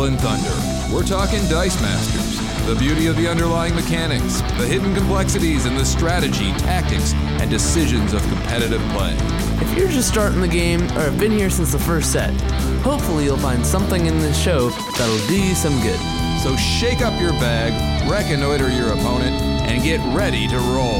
Soul and Thunder. We're talking Dice Masters, the beauty of the underlying mechanics, the hidden complexities, and the strategy, tactics, and decisions of competitive play. If you're just starting the game or have been here since the first set, hopefully you'll find something in this show that'll do you some good. So shake up your bag, reconnoiter your opponent, and get ready to roll.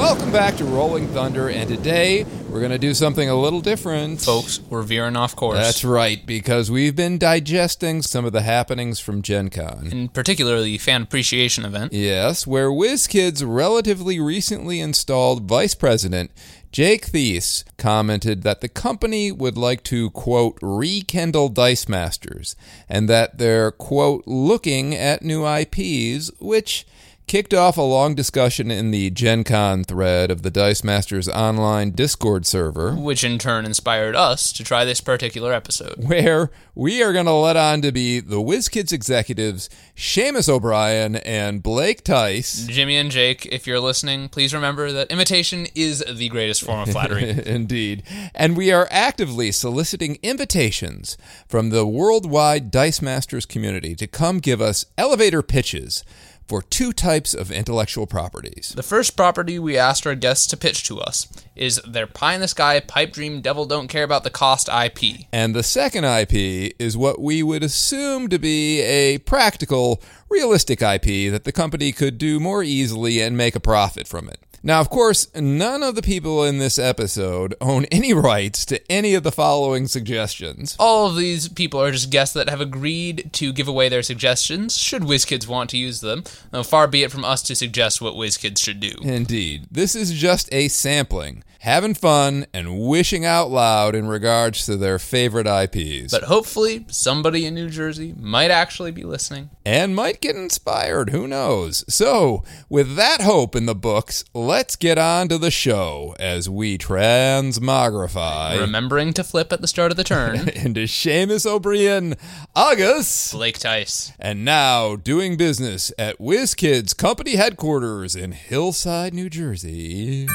Welcome back to Rolling Thunder, and today we're going to do something a little different. Folks, we're veering off course. That's right, because we've been digesting some of the happenings from Gen Con. And particularly the Fan Appreciation Event. Yes, where WizKid's relatively recently installed vice president, Jake Theis, commented that the company would like to, quote, rekindle Dice Masters, and that they're, quote, looking at new IPs, which kicked off a long discussion in the Gen Con thread of the Dice Masters online Discord server, which in turn inspired us to try this particular episode, where we are going to let on to be the WizKids executives, Seamus O'Brien and Blake Tice. Jimmy and Jake, if you're listening, please remember that imitation is the greatest form of flattery. Indeed. And we are actively soliciting invitations from the worldwide Dice Masters community to come give us elevator pitches for two types of intellectual properties. The first property we asked our guests to pitch to us is their pie-in-the-sky, pipe-dream, devil-don't-care-about-the-cost IP. And the second IP is what we would assume to be a practical, realistic IP that the company could do more easily and make a profit from it. Now, of course, none of the people in this episode own any rights to any of the following suggestions. All of these people are just guests that have agreed to give away their suggestions, should WizKids want to use them, though far be it from us to suggest what WizKids should do. Indeed. This is just a sampling, having fun, and wishing out loud in regards to their favorite IPs. But hopefully, somebody in New Jersey might actually be listening. And might get inspired, who knows? So, with that hope in the books, let's get on to the show as we transmogrify, remembering to flip at the start of the turn, into Seamus O'Brien, Agus, Blake Tice, and now doing business at WizKids Company Headquarters in Hillside, New Jersey.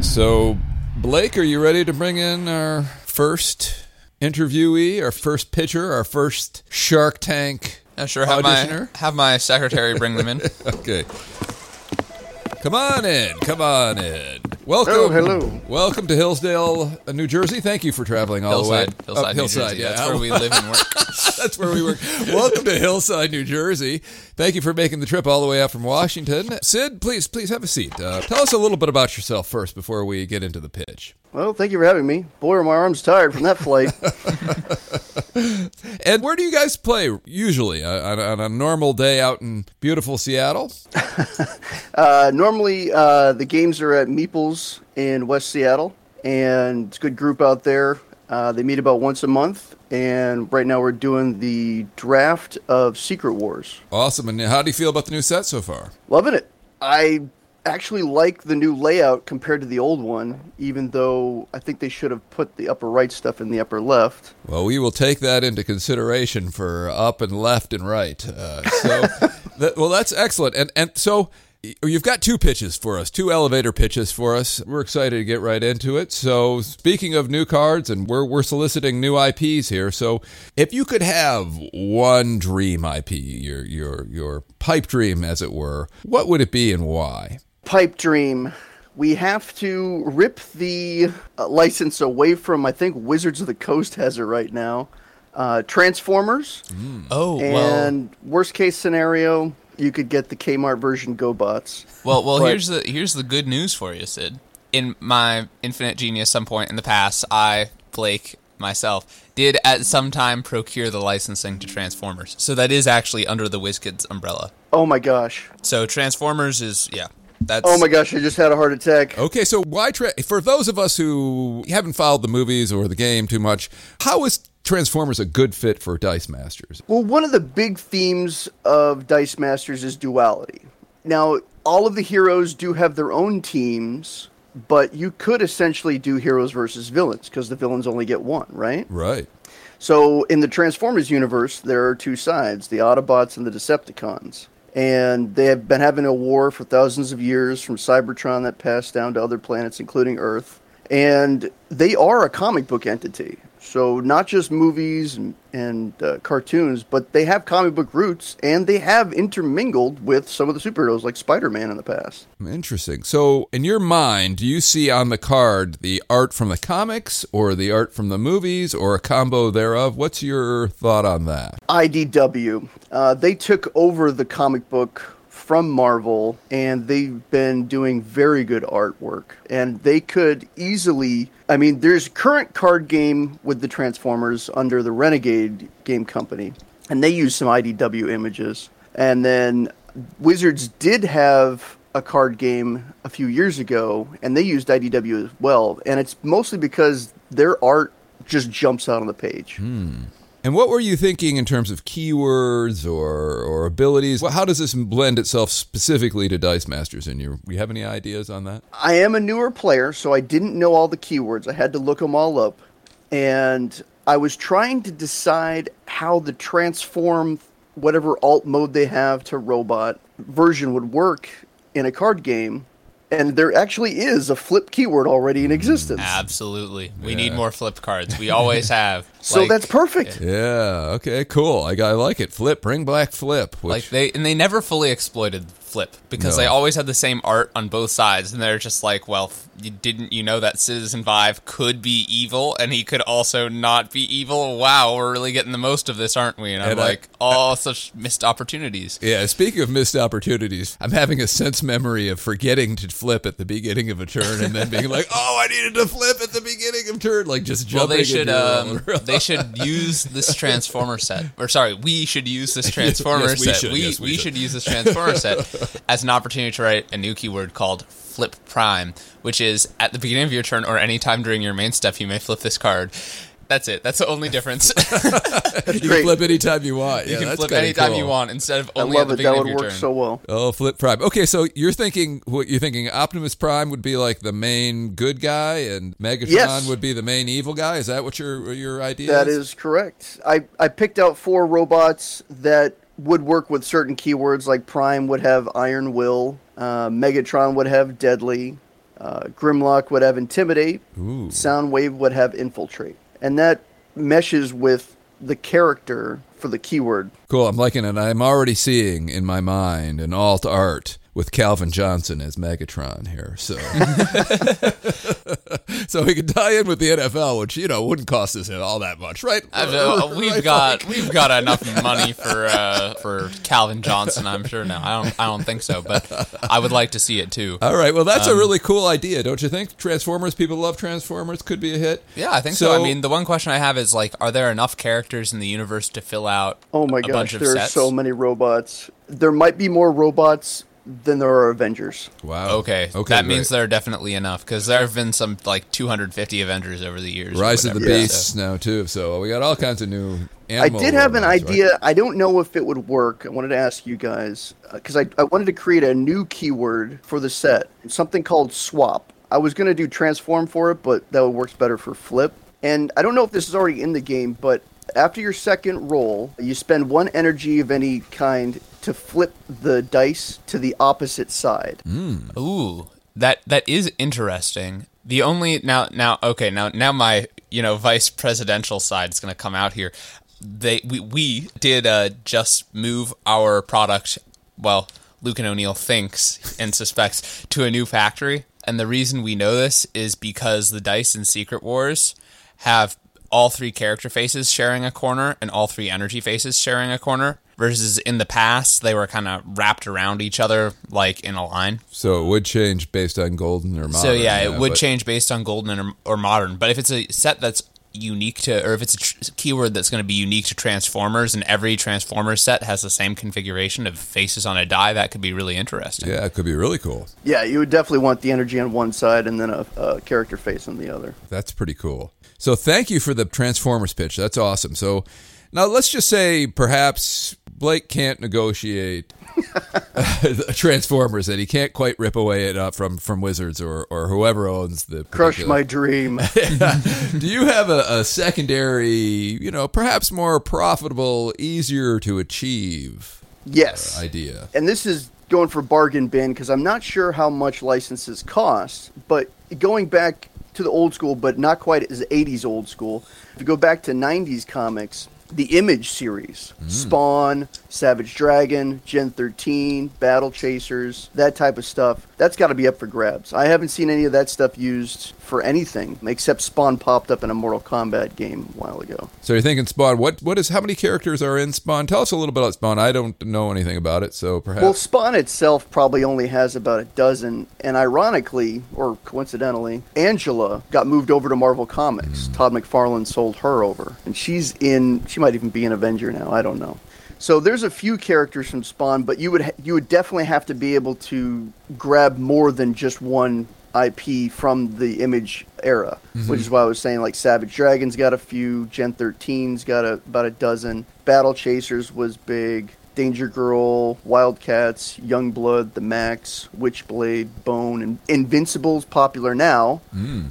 So, Blake, are you ready to bring in our first interviewee, our first pitcher, our first Shark Tank? Sure, have my secretary bring them in. Okay. Come on in. Welcome. Oh, hello. Welcome to Hillsdale, New Jersey. Thank you for traveling all the way up Hillside. Yeah. That's where we live and work. That's where we work. Welcome to Hillside, New Jersey. Thank you for making the trip all the way up from Washington. Sid, please have a seat. Tell us a little bit about yourself first before we get into the pitch. Well, thank you for having me. Boy, are my arms tired from that flight. And where do you guys play usually on a normal day out in beautiful Seattle? Normally, the games are at Meeples in West Seattle, and it's a good group out there. They meet about once a month, and right now we're doing the draft of Secret Wars. Awesome. And how do you feel about the new set so far? Loving it. I actually like the new layout compared to the old one, even though I think they should have put the upper right stuff in the upper left. Well, we will take that into consideration for up and left and right. Well, that's excellent. And so you've got two pitches for us, two elevator pitches for us. We're excited to get right into it. So speaking of new cards, and we're soliciting new IPs here. So if you could have one dream IP, your pipe dream, as it were, what would it be and why? Pipe dream. We have to rip the license away from, I think, Wizards of the Coast has it right now. Transformers. And worst case scenario, you could get the Kmart version GoBots. Well, here's the good news for you, Sid. In my infinite genius, some point in the past, I, Blake, myself, did at some time procure the licensing to Transformers. So that is actually under the WizKids umbrella. Oh my gosh! So Transformers is Oh my gosh, I just had a heart attack. Okay, so why for those of us who haven't followed the movies or the game too much, how is Transformers a good fit for Dice Masters? Well, one of the big themes of Dice Masters is duality. Now, all of the heroes do have their own teams, but you could essentially do heroes versus villains because the villains only get one, right? Right. So in the Transformers universe, there are two sides, the Autobots and the Decepticons. And they have been having a war for thousands of years from Cybertron that passed down to other planets, including Earth. And they are a comic book entity. So not just movies and cartoons, but they have comic book roots, and they have intermingled with some of the superheroes like Spider-Man in the past. Interesting. So in your mind, do you see on the card the art from the comics or the art from the movies or a combo thereof? What's your thought on that? IDW. They took over the comic book from Marvel, and they've been doing very good artwork. And they could easily... I mean, there's a current card game with the Transformers under the Renegade Game Company, and they use some IDW images. And then Wizards did have a card game a few years ago, and they used IDW as well. And it's mostly because their art just jumps out on the page. And what were you thinking in terms of keywords or abilities? How does this blend itself specifically to Dice Masters? And you have any ideas on that? I am a newer player, so I didn't know all the keywords. I had to look them all up. And I was trying to decide how the transform whatever alt mode they have to robot version would work in a card game. And there actually is a flip keyword already in existence. Absolutely. We need more flip cards. We always have. So like, that's perfect. Yeah. Okay, cool. I like it. Flip. Bring back flip. Which... like they never fully exploited flip because they always had the same art on both sides. And they're just like, well, you know that Citizen Vive could be evil and he could also not be evil? Wow, we're really getting the most of this, aren't we? And I'm like, such missed opportunities. Yeah, speaking of missed opportunities, I'm having a sense memory of forgetting to flip at the beginning of a turn and then being like, oh, I needed to flip at the beginning of turn. Like just jumping. Well, they should use this Transformer set. Or sorry, we should use this Transformer set. We should use this Transformer set as an opportunity to write a new keyword called Flip Prime, which is at the beginning of your turn or any time during your main step, you may flip this card. That's it. That's the only difference. You can flip anytime you want. You can flip anytime you want instead of only at the beginning of your turn. I love it. That would work so well. Oh, Flip Prime. Okay, so you're thinking Optimus Prime would be like the main good guy and Megatron would be the main evil guy? Is that what your idea is? That is correct. I picked out 4 robots that would work with certain keywords, like Prime would have Iron Will, Megatron would have Deadly, Grimlock would have Intimidate, Soundwave would have Infiltrate. And that meshes with the character for the keyword. Cool, I'm liking it. I'm already seeing in my mind an alt art with Calvin Johnson as Megatron here. So so we could tie in with the NFL, which, you know, wouldn't cost us all that much, right? We've got enough money for Calvin Johnson, I'm sure now. I don't think so, but I would like to see it too. All right, well, that's a really cool idea, don't you think? Transformers, people love Transformers, could be a hit. Yeah, I think so. I mean, the one question I have is, like, are there enough characters in the universe to fill out a bunch of sets? Oh my gosh, there are so many robots. There might be more robots than there are Avengers. Wow. Okay. That means there are definitely enough, because there have been some, like, 250 Avengers over the years. Rise of the Beasts now, too. So we got all kinds of new animal. I did have an idea. Right? I don't know if it would work. I wanted to ask you guys, because I wanted to create a new keyword for the set, something called swap. I was going to do transform for it, but that works better for flip. And I don't know if this is already in the game, but after your second roll, you spend 1 energy of any kind to flip the dice to the opposite side. Ooh, that is interesting. The only now my vice presidential side is going to come out here. We did just move our product. Well, Luke and O'Neill thinks and suspects to a new factory, and the reason we know this is because the dice in Secret Wars have all 3 character faces sharing a corner and all 3 energy faces sharing a corner. Versus in the past, they were kind of wrapped around each other, like in a line. So it would change based on golden or modern. So yeah, it would change based on golden or modern. But if it's a set that's unique to, or if it's a keyword that's going to be unique to Transformers, and every Transformers set has the same configuration of faces on a die, that could be really interesting. Yeah, it could be really cool. Yeah, you would definitely want the energy on one side and then a character face on the other. That's pretty cool. So thank you for the Transformers pitch. That's awesome. So now let's just say perhaps Blake can't negotiate Transformers, that he can't quite rip away it up from Wizards or whoever owns the particular. Crush my dream. Do you have a secondary, perhaps more profitable, easier to achieve yes. idea. And this is going for bargain bin because I'm not sure how much licenses cost, but going back to the old school, but not quite as 80s old school, if you go back to 90s comics, the Image series, Spawn, Savage Dragon, Gen 13, Battle Chasers, that type of stuff, that's got to be up for grabs. I haven't seen any of that stuff used for anything, except Spawn popped up in a Mortal Kombat game a while ago. So you're thinking Spawn, how many characters are in Spawn? Tell us a little bit about Spawn. I don't know anything about it, so perhaps... Well, Spawn itself probably only has about a dozen, and ironically, or coincidentally, Angela got moved over to Marvel Comics. Todd McFarlane sold her over, and she might even be an Avenger now, I don't know. So there's a few characters from Spawn, but you would definitely have to be able to grab more than just one IP from the Image era, which is why I was saying, like, Savage Dragon's got a few, Gen 13's got about a dozen, Battle Chasers was big, Danger Girl, Wildcats, Youngblood, The Max, Witchblade, Bone, and Invincible's popular now,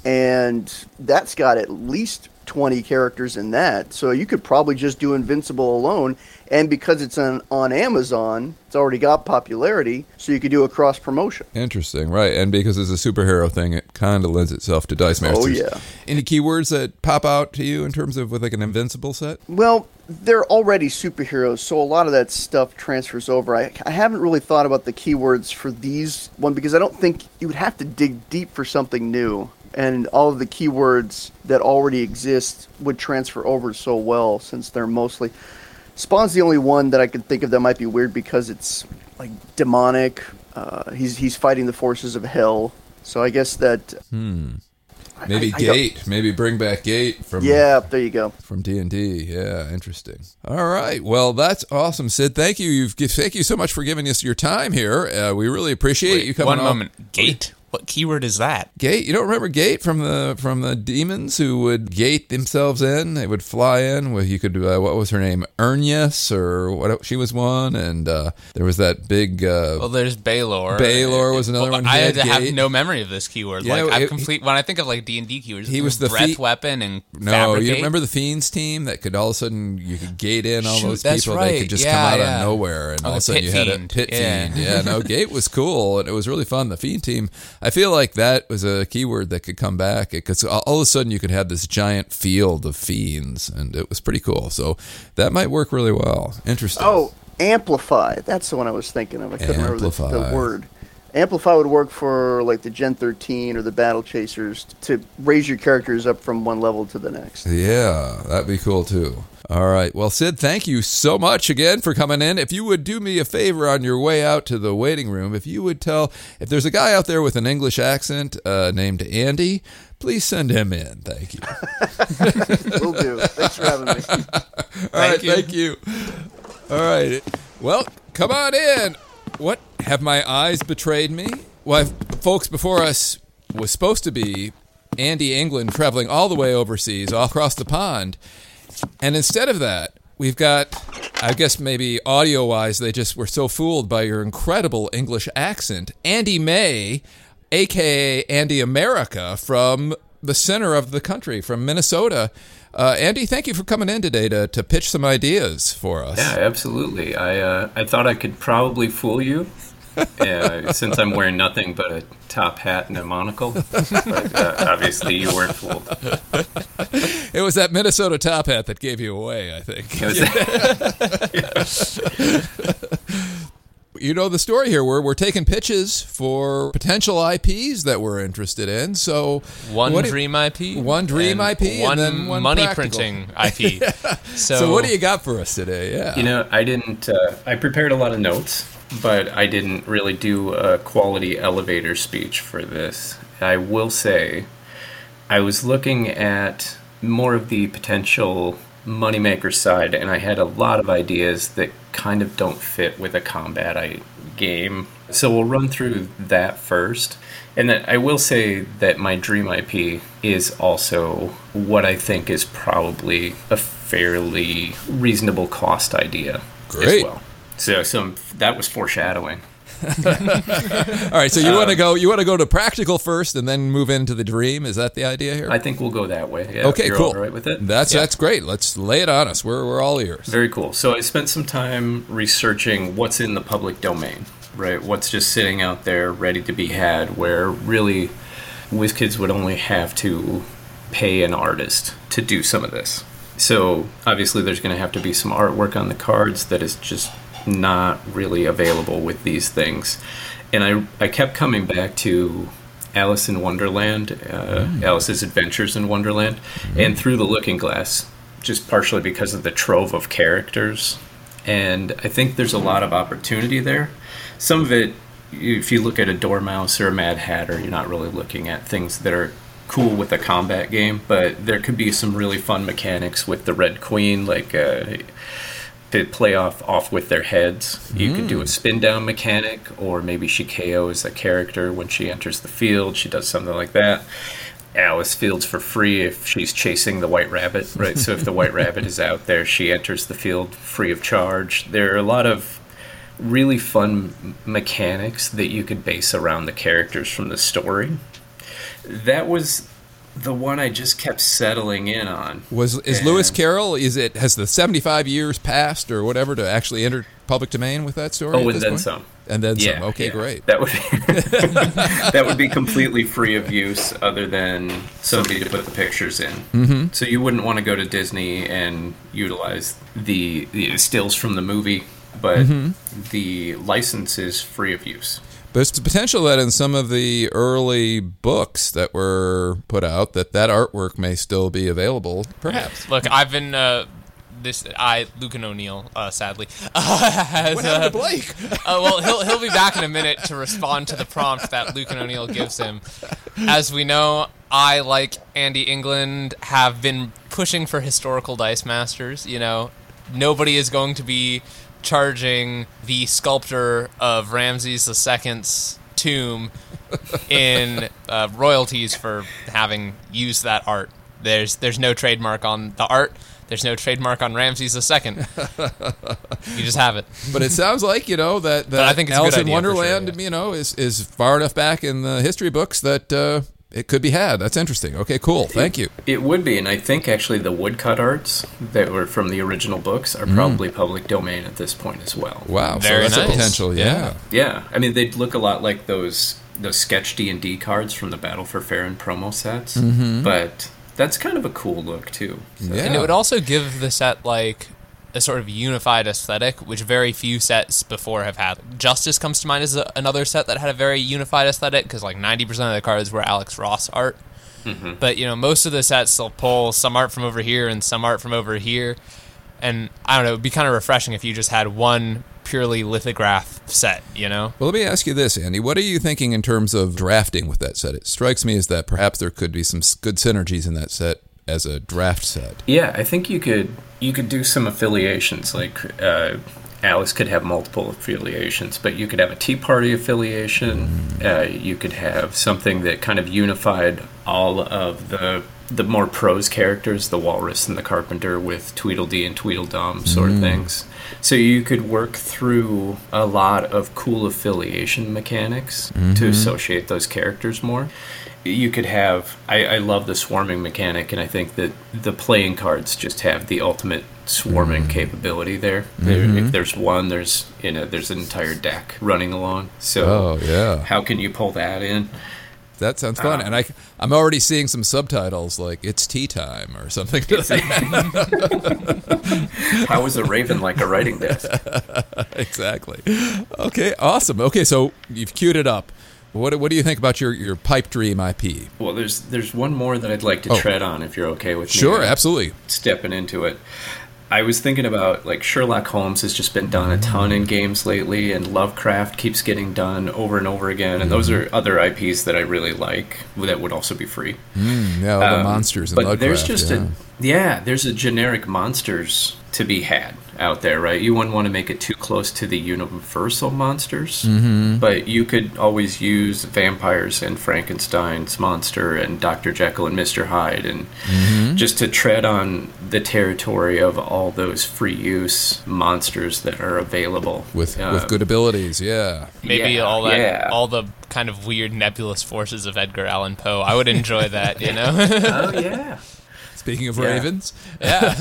and that's got at least 20 characters in that, so you could probably just do Invincible alone, and because it's on Amazon, it's already got popularity, so you could do a cross promotion. Interesting, right? And because it's a superhero thing, it kind of lends itself to Dice Masters. Oh yeah. Any keywords that pop out to you in terms of with like an Invincible set? Well, they're already superheroes, so a lot of that stuff transfers over. I haven't really thought about the keywords for these one because I don't think you would have to dig deep for something new. And all of the keywords that already exist would transfer over so well since they're mostly... Spawn's the only one that I could think of that might be weird because it's like demonic. He's fighting the forces of hell. So I guess that... Maybe Gate. Maybe bring back Gate from... Yeah, there you go. From D&D. Yeah, interesting. All right. Well, that's awesome, Sid. Thank you. Thank you so much for giving us your time here. We really appreciate you coming on. One moment. Gate? What keyword is that? Gate? You don't remember Gate from the demons who would gate themselves in? They would fly in. Well, you could what was her name? Ernius or what? She was one, and there was that big. Well, there's Baylor. Baylor was another one. I have no memory of this keyword. Yeah, when I think of like D&D keywords, he was the breath weapon and fabricate. You remember the Fiends team that could all of a sudden you could gate in all those people. Right. They could just come out of nowhere, and all of a sudden you had a pit fiend. Yeah, no, Gate was cool, and it was really fun. The Fiend team. I feel like that was a keyword that could come back because all of a sudden you could have this giant field of fiends, and it was pretty cool. So that might work really well. Interesting. Oh, amplify. That's the one I was thinking of. I couldn't remember the word. Amplify would work for like the Gen 13 or the Battle Chasers to raise your characters up from one level to the next. Yeah, that'd be cool too. All right. Well, Sid, thank you so much again for coming in. If you would do me a favor on your way out to the waiting room, if you would tell, if there's a guy out there with an English accent named Andy, please send him in. Thank you. Will do. Thanks for having me. All right. Thank you. All right. Well, come on in. What? Have my eyes betrayed me? Well, folks, before us was supposed to be Andy England traveling all the way overseas, all across the pond. And instead of that, we've got, I guess maybe audio-wise, they just were so fooled by your incredible English accent, Andy May, a.k.a. Andy America, from the center of the country, from Minnesota. Andy, thank you for coming in today to pitch some ideas for us. Yeah, absolutely. I thought I could probably fool you. Since I'm wearing nothing but a top hat and a monocle. But obviously you weren't fooled. It was that Minnesota top hat that gave you away, I think. You know the story here. We're taking pitches for potential IPs that we're interested in. So one dream IP, and then one money practical. Printing IP. Yeah. So what do you got for us today? Yeah, you know, I didn't. I prepared a lot of notes, but I didn't really do a quality elevator speech for this. I will say, I was looking at more of the potential moneymaker side, and I had a lot of ideas that kind of don't fit with a combat game. So we'll run through that first. And then I will say that my dream IP is also what I think is probably a fairly reasonable cost idea as well. So that was foreshadowing. All right, so you want to go to practical first and then move into the dream. Is that the idea here? I think we'll go that way. Yeah, okay, cool. All right with it? That's great. Let's lay it on us. We're all ears. Very cool. So I spent some time researching what's in the public domain, right? What's just sitting out there ready to be had, where really WizKids would only have to pay an artist to do some of this. So obviously there's going to have to be some artwork on the cards that is just not really available with these things. And I kept coming back to Alice in Wonderland, Alice's Adventures in Wonderland, and Through the Looking Glass, just partially because of the trove of characters. And I think there's a lot of opportunity there. Some of it, if you look at a Dormouse or a Mad Hatter, you're not really looking at things that are cool with a combat game, but there could be some really fun mechanics with the Red Queen, like to play off with their heads. You could do a spin down mechanic, or maybe she KOs a character when she enters the field. She does something like that. Alice fields for free if she's chasing the White Rabbit, right? So if the White Rabbit is out there, she enters the field free of charge. There are a lot of really fun mechanics that you could base around the characters from the story. That was the one I just kept settling in on. Is Lewis Carroll? Has the 75 years passed or whatever to actually enter public domain with that story? Oh, and then some. And then some. Okay, great. That would be completely free of use, other than somebody to put the pictures in. Mm-hmm. So you wouldn't want to go to Disney and utilize the stills from the movie, but the license is free of use. There's the potential that in some of the early books that were put out, that artwork may still be available, perhaps. Look, I've been... Lucan O'Neill, sadly. What happened to Blake? Well, he'll be back in a minute to respond to the prompt that Lucan O'Neill gives him. As we know, I, like Andy England, have been pushing for historical Dice Masters. You know, nobody is going to be charging the sculptor of Ramses II's tomb in royalties for having used that art. There's no trademark on the art. There's no trademark on Ramses II. You just have it. But it sounds like, you know, that I think it's Alice in Wonderland, sure, yeah, you know, is far enough back in the history books that it could be had. That's interesting. Okay, cool. Thank you. It would be, and I think actually the woodcut arts that were from the original books are probably public domain at this point as well. Wow. Very so that's nice. A potential, yeah. Yeah. I mean, they'd look a lot like those sketch D&D cards from the Battle for Faerun promo sets, but... That's kind of a cool look, too. So. Yeah. And it would also give the set, like, a sort of unified aesthetic, which very few sets before have had. Justice comes to mind as another set that had a very unified aesthetic, because, like, 90% of the cards were Alex Ross art. Mm-hmm. But, you know, most of the sets will pull some art from over here and some art from over here. And, I don't know, it would be kind of refreshing if you just had one purely lithograph set, you know? Well, let me ask you this, Andy. What are you thinking in terms of drafting with that set? It strikes me as that perhaps there could be some good synergies in that set as a draft set. Yeah, I think you could do some affiliations. Like, Alice could have multiple affiliations, but you could have a Tea Party affiliation. You could have something that kind of unified all of the more prose characters, the Walrus and the Carpenter, with Tweedledee and Tweedledum sort of things. So you could work through a lot of cool affiliation mechanics to associate those characters more. You could have... I love the swarming mechanic, and I think that the playing cards just have the ultimate swarming capability there. If there's one, there's an entire deck running along. So how can you pull that in? That sounds fun, and I'm already seeing some subtitles like "It's tea time" or something. How is a raven like a writing desk? Exactly. Okay, awesome. Okay, so you've queued it up. What do you think about your pipe dream IP? Well, there's one more that I'd like to tread on, if you're okay with me. Sure, absolutely. Stepping into it. I was thinking about, like, Sherlock Holmes has just been done a ton in games lately, and Lovecraft keeps getting done over and over again, and those are other IPs that I really like that would also be free. All the monsters in Lovecraft. But there's just there's a generic monsters to be had out there, right? You wouldn't want to make it too close to the universal monsters, mm-hmm. but you could always use vampires and Frankenstein's monster and Dr. Jekyll and Mr. Hyde, and mm-hmm. just to tread on the territory of all those free use monsters that are available with good abilities. Yeah, maybe all the kind of weird nebulous forces of Edgar Allan Poe. I would enjoy that, you know. Oh yeah. Speaking of ravens. Yeah.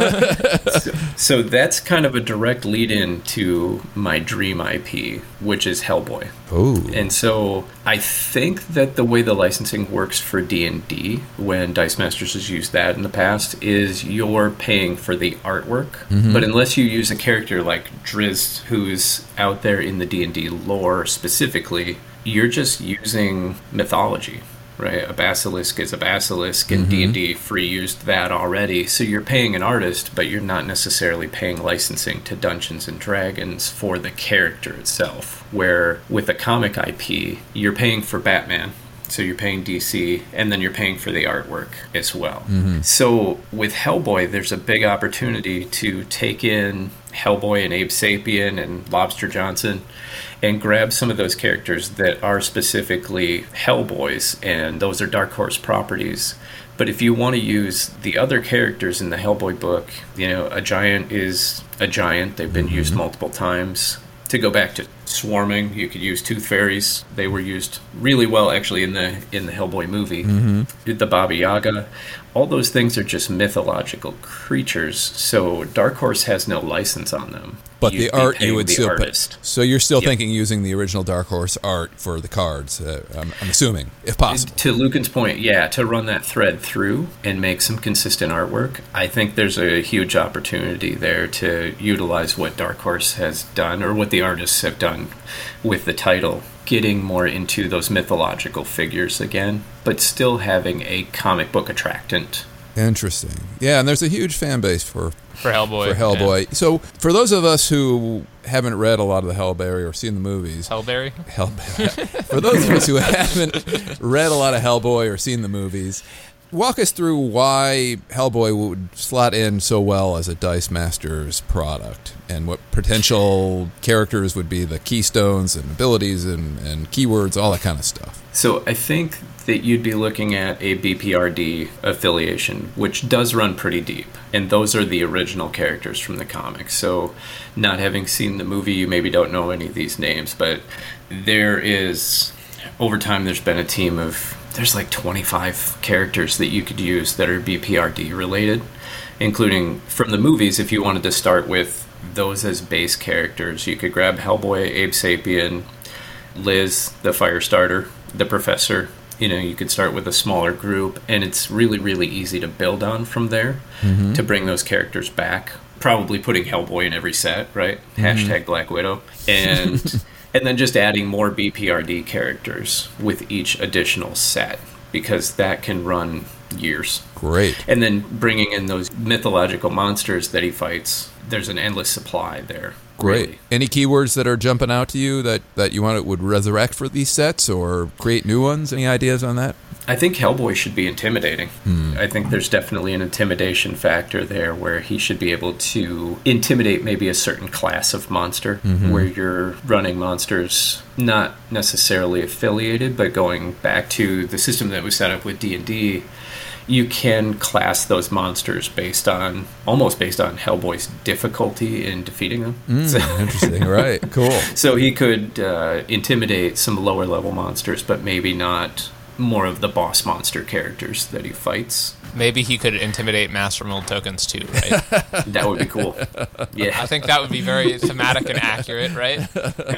So that's kind of a direct lead-in to my dream IP, which is Hellboy. Oh. And so I think that the way the licensing works for D&D, when Dice Masters has used that in the past, is you're paying for the artwork. Mm-hmm. But unless you use a character like Drizzt, who's out there in the D&D lore specifically, you're just using mythology. Right, a basilisk is a basilisk, and mm-hmm. D&D free used that already. So you're paying an artist, but you're not necessarily paying licensing to Dungeons & Dragons for the character itself, where with a comic IP, you're paying for Batman, so you're paying DC, and then you're paying for the artwork as well. Mm-hmm. So with Hellboy, there's a big opportunity to take in Hellboy and Abe Sapien and Lobster Johnson and grab some of those characters that are specifically Hellboys, and those are Dark Horse properties. But if you want to use the other characters in the Hellboy book, you know, a giant is a giant. They've been mm-hmm. used multiple times. To go back to swarming, you could use tooth fairies. They were used really well, actually, in the Hellboy movie. Mm-hmm. The Baba Yaga. All those things are just mythological creatures, so Dark Horse has no license on them. But the art you would still pay. So you're still thinking using the original Dark Horse art for the cards, I'm assuming, if possible. To Lucan's point, to run that thread through and make some consistent artwork, I think there's a huge opportunity there to utilize what Dark Horse has done, or what the artists have done with the title, getting more into those mythological figures again, but still having a comic book attractant. Interesting. Yeah, and there's a huge fan base for Hellboy. For Hellboy. Yeah. So for those of us who haven't read a lot of the Hellberry or seen the movies... Hellberry? For those of us who haven't read a lot of Hellboy or seen the movies, walk us through why Hellboy would slot in so well as a Dice Masters product, and what potential characters would be the keystones and abilities and keywords, all that kind of stuff. So I think that you'd be looking at a BPRD affiliation, which does run pretty deep. And those are the original characters from the comics. So not having seen the movie, you maybe don't know any of these names, but there is, over time, there's been a team of... There's like 25 characters that you could use that are BPRD related, including from the movies. If you wanted to start with those as base characters, you could grab Hellboy, Abe Sapien, Liz, the Firestarter, the Professor. You know, you could start with a smaller group, and it's really, really easy to build on from there mm-hmm. to bring those characters back. Probably putting Hellboy in every set, right? Mm-hmm. Hashtag Black Widow. And... And then just adding more BPRD characters with each additional set, because that can run years. Great. And then bringing in those mythological monsters that he fights, there's an endless supply there. Great. Really. Any keywords that are jumping out to you that you want it would resurrect for these sets or create new ones? Any ideas on that? I think Hellboy should be intimidating. I think there's definitely an intimidation factor there, where he should be able to intimidate maybe a certain class of monster, mm-hmm. where you're running monsters not necessarily affiliated, but going back to the system that was set up with D&D, you can class those monsters based on Hellboy's difficulty in defeating them. Interesting, right? Cool. So he could intimidate some lower level monsters, but maybe not more of the boss monster characters that he fights. Maybe he could intimidate Master Mold tokens too, right? That would be cool. Yeah, I think that would be very thematic and accurate, right?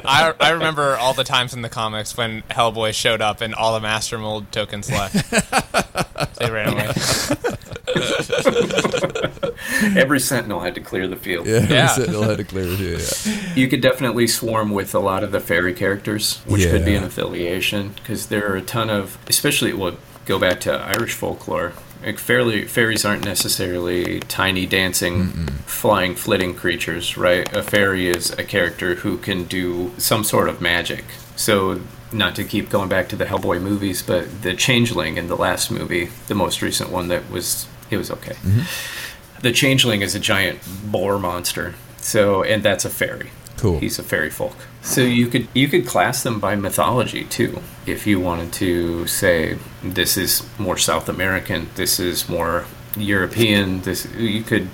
I remember all the times in the comics when Hellboy showed up and all the Master Mold tokens left. They ran away. Every Sentinel had to clear the field. Yeah, every Sentinel had to clear the field. Yeah. You could definitely swarm with a lot of the fairy characters, which could be an affiliation, because there are a ton of, especially, we'll go back to Irish folklore. Like fairies aren't necessarily tiny, dancing, flying, flitting creatures, right? A fairy is a character who can do some sort of magic. So, not to keep going back to the Hellboy movies, but the Changeling in the last movie, the most recent one that was... It was okay. Mm-hmm. The Changeling is a giant boar monster. So, and that's a fairy. Cool. He's a fairy folk. So you could class them by mythology too. If you wanted to say this is more South American, this is more European, this, you could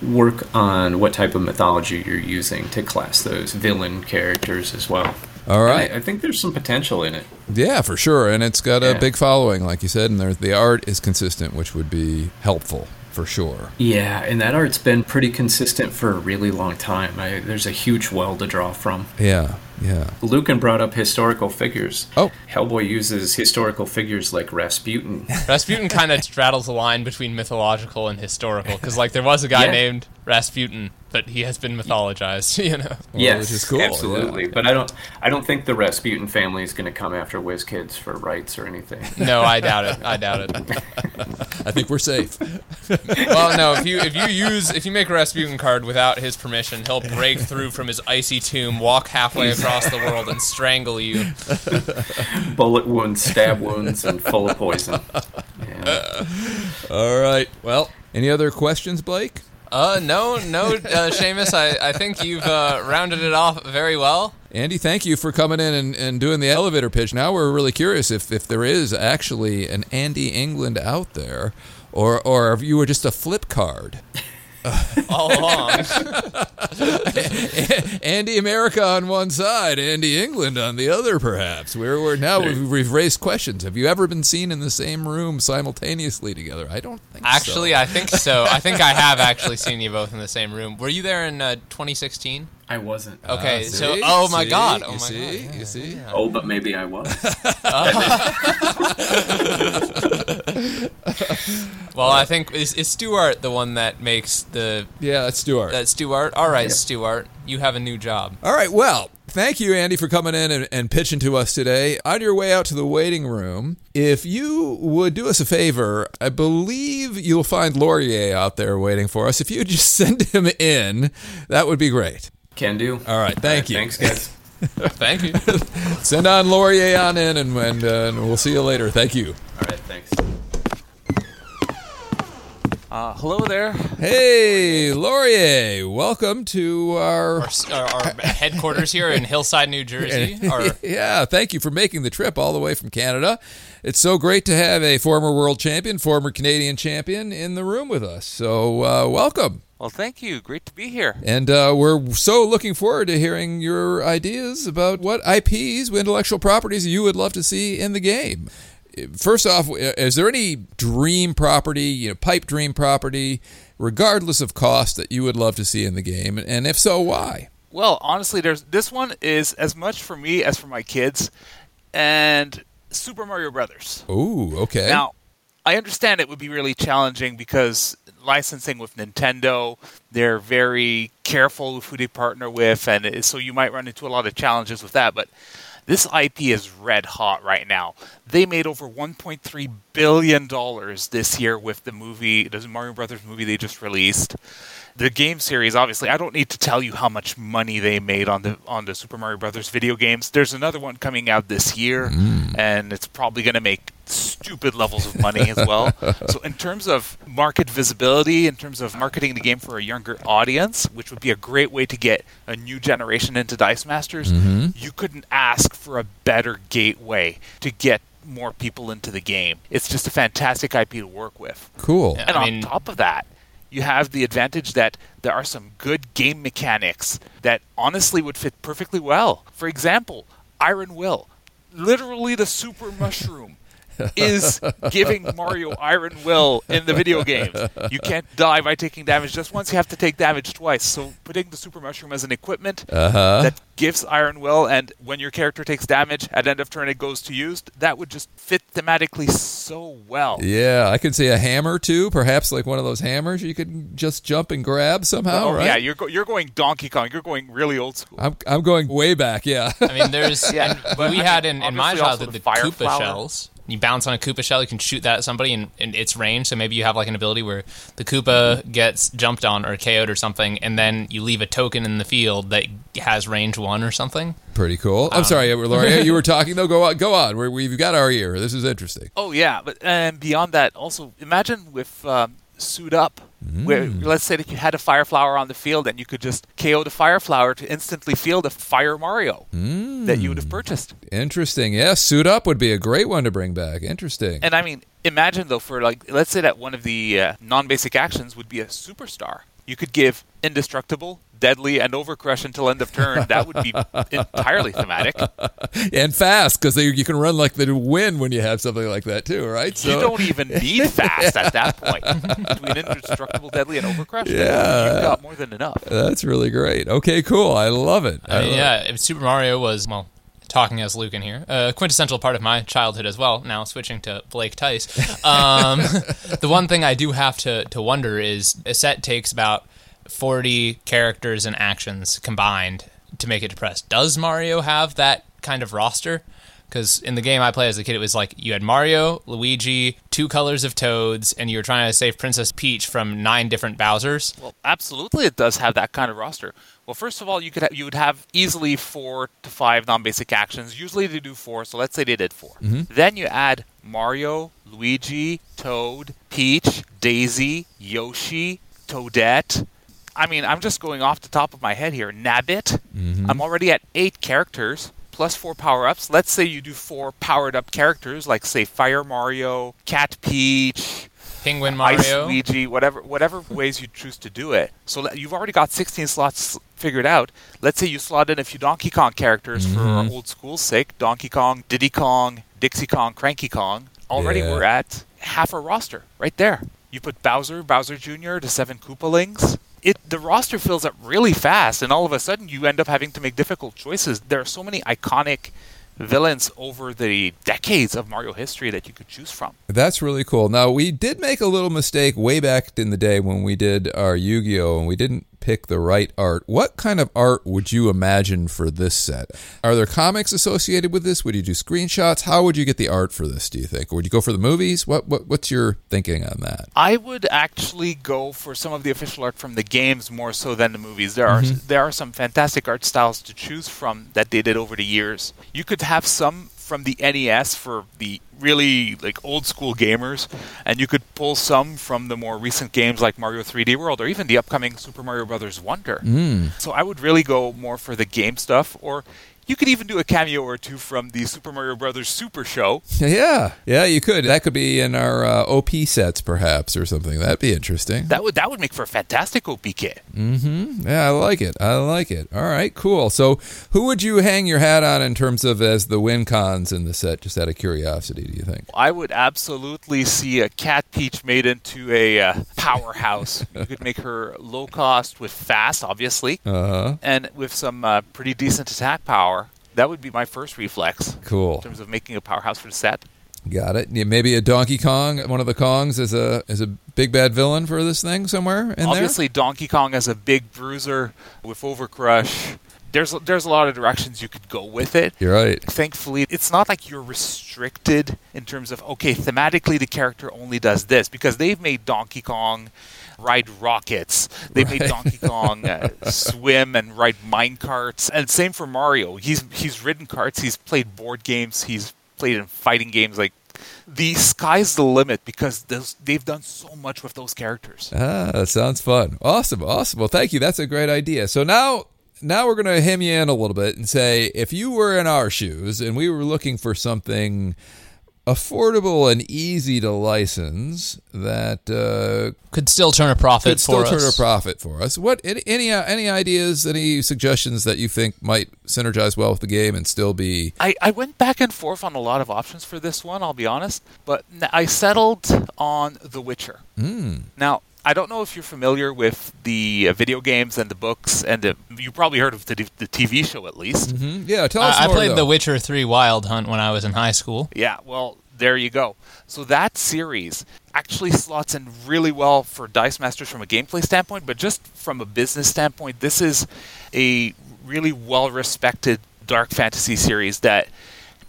work on what type of mythology you're using to class those villain characters as well. All right. I think there's some potential in it. Yeah, for sure. And it's got a big following, like you said, and the art is consistent, which would be helpful. For sure. Yeah, and that art's been pretty consistent for a really long time. There's a huge well to draw from. Yeah. Lucan brought up historical figures. Oh. Hellboy uses historical figures like Rasputin. Rasputin kind of straddles the line between mythological and historical, because there was a guy named Rasputin, but he has been mythologized, Yes, which is cool. Absolutely. Yeah. But I don't think the Rasputin family is going to come after WizKids for rights or anything. No, I doubt it. I think we're safe. Well, no, if you make a Rasputin card without his permission, he'll break through from his icy tomb, walk halfway across the world, and strangle you. Bullet wounds, stab wounds, and full of poison. Yeah. All right. Well, any other questions, Blake? No, Seamus, I think you've rounded it off very well. Andy, thank you for coming in and doing the elevator pitch. Now we're really curious if there is actually an Andy England out there, or if you were just a flip card. All along. Andy America on one side, Andy England on the other, perhaps. We've raised questions. Have you ever been seen in the same room simultaneously together? I don't think so. Actually, I think so. I think I have actually seen you both in the same room. Were you there in 2016? I wasn't. Okay, so oh my god. Oh my god. You see? Yeah. Oh, but maybe I was. Well, I think is Stuart the one that makes the... Yeah, that's Stuart. That's Stuart. All right, yeah. Stuart, you have a new job. All right, well, thank you, Andy, for coming in and pitching to us today. On your way out to the waiting room, if you would do us a favor, I believe you'll find Laurier out there waiting for us. If you would just send him in, that would be great. Can do. All right, thank you. Thanks, guys. Thank you. Send on Laurier on in, and we'll see you later. Thank you. All right, thanks. Hello there. Hey, Laurier. Welcome to our headquarters here in Hillside, New Jersey. Yeah, thank you for making the trip all the way from Canada. It's so great to have a former world champion, former Canadian champion in the room with us. So welcome. Well, thank you. Great to be here. And we're so looking forward to hearing your ideas about what IPs, intellectual properties, you would love to see in the game. First off, is there any dream property, pipe dream property, regardless of cost, that you would love to see in the game? And if so, why? Well, honestly, this one is as much for me as for my kids, and Super Mario Brothers. Ooh, okay. Now, I understand it would be really challenging because licensing with Nintendo, they're very careful with who they partner with, and so you might run into a lot of challenges with that, but... This IP is red hot right now. They made over $1.3 billion this year with the Mario Brothers movie they just released. The game series, obviously, I don't need to tell you how much money they made on the Super Mario Brothers video games. There's another one coming out this year, and it's probably going to make stupid levels of money as well. So in terms of market visibility, in terms of marketing the game for a younger audience, which would be a great way to get a new generation into Dice Masters, you couldn't ask for a better gateway to get more people into the game. It's just a fantastic IP to work with. Cool. And on top of that, you have the advantage that there are some good game mechanics that honestly would fit perfectly well. For example, Iron Will, literally the super mushroom, is giving Mario Iron Will in the video games. You can't die by taking damage just once, you have to take damage twice. So putting the super mushroom as an equipment that gives Iron Will, and when your character takes damage, at end of turn it goes to used, that would just fit thematically so well. Yeah, I could see a hammer too, perhaps like one of those hammers you could just jump and grab somehow, right? Yeah, you're going Donkey Kong, you're going really old school. I'm going way back, yeah. I mean, there's... Yeah. We had in my childhood the Koopa shells. You bounce on a Koopa shell, you can shoot that at somebody, and it's ranged, so maybe you have an ability where the Koopa gets jumped on or KO'd or something, and then you leave a token in the field that has range 1 or something. Pretty cool. I'm sorry, Laura, you were talking, though. Go on. We've got our ear. This is interesting. Oh, yeah. But beyond that, also, imagine with suit up. Where, let's say that you had a Fire Flower on the field and you could just KO the Fire Flower to instantly field a Fire Mario that you would have purchased. Interesting. Yeah, suit up would be a great one to bring back. Interesting. And I mean, imagine though, for like, let's say that one of the non-basic actions would be a Superstar. You could give Indestructible, Deadly, and Overcrush until end of turn. That would be entirely thematic. And fast, because you can run like the wind when you have something like that too, right? So you don't even need fast at that point. Between Indestructible, Deadly, and Overcrush, you've got more than enough. That's really great. Okay, cool. I love it. Super Mario was, well, talking as Luke in here, a quintessential part of my childhood as well, now switching to Blake Tice. The one thing I do have to wonder is a set takes about 40 characters and actions combined to make it to press. Does Mario have that kind of roster? Because in the game I played as a kid, it was like you had Mario, Luigi, two colors of Toads, and you were trying to save Princess Peach from 9 different Bowsers. Well, absolutely it does have that kind of roster. Well, first of all, you would have easily 4 to 5 non-basic actions. Usually they do 4, so let's say they did 4. Mm-hmm. Then you add Mario, Luigi, Toad, Peach, Daisy, Yoshi, Toadette. I mean, I'm just going off the top of my head here. Nabbit. Mm-hmm. I'm already at 8 characters plus 4 power-ups. Let's say you do 4 powered-up characters, like, say, Fire Mario, Cat Peach, Penguin Mario, Ice Luigi, whatever ways you choose to do it. So you've already got 16 slots figured out. Let's say you slot in a few Donkey Kong characters for old school's sake. Donkey Kong, Diddy Kong, Dixie Kong, Cranky Kong. Already we're at half a roster right there. You put Bowser Jr., the 7 Koopalings. The roster fills up really fast, and all of a sudden you end up having to make difficult choices. There are so many iconic villains over the decades of Mario history that you could choose from. That's really cool. Now, we did make a little mistake way back in the day when we did our Yu-Gi-Oh! And we didn't pick the right art. What kind of art would you imagine for this set? Are there comics associated with this? Would you do screenshots? How would you get the art for this, do you think? Would you go for the movies? What's your thinking on that? I would actually go for some of the official art from the games more so than the movies. There are some fantastic art styles to choose from that they did over the years. You could have some from the NES for the really like old school gamers, and you could pull some from the more recent games like Mario 3D World or even the upcoming Super Mario Bros. Wonder. So I would really go more for the game stuff, or you could even do a cameo or two from the Super Mario Bros. Super Show. Yeah, you could. That could be in our OP sets, perhaps, or something. That'd be interesting. That would make for a fantastic OP kit. Mm-hmm. Yeah, I like it. All right, cool. So who would you hang your hat on in terms of as the win cons in the set, just out of curiosity, do you think? I would absolutely see a Cat Peach made into a powerhouse. You could make her low cost with fast, obviously, and with some pretty decent attack power. That would be my first reflex. Cool. In terms of making a powerhouse for the set. Got it. Yeah, maybe a Donkey Kong, one of the Kongs, is a big bad villain for this thing somewhere in there? Obviously, Donkey Kong as a big bruiser with Overcrush. There's a lot of directions you could go with it. You're right. Thankfully, it's not like you're restricted in terms of, okay, thematically the character only does this, because they've made Donkey Kong ride rockets. They made Donkey Kong swim and ride mine carts. And same for Mario. He's ridden carts. He's played board games. He's played in fighting games. Like, the sky's the limit, because they've done so much with those characters. Ah, that sounds fun. Awesome. Well, thank you. That's a great idea. So now we're going to hem you in a little bit and say, if you were in our shoes and we were looking for something affordable and easy to license that could still turn a profit for us. What any ideas, any suggestions that you think might synergize well with the game and still be? I went back and forth on a lot of options for this one, I'll be honest, but I settled on The Witcher. Now, I don't know if you're familiar with the video games and the books, and you probably heard of the TV show at least. Mm-hmm. Yeah, tell us more. I played The Witcher 3 Wild Hunt when I was in high school. Yeah, well, there you go. So that series actually slots in really well for Dice Masters from a gameplay standpoint, but just from a business standpoint, this is a really well-respected dark fantasy series that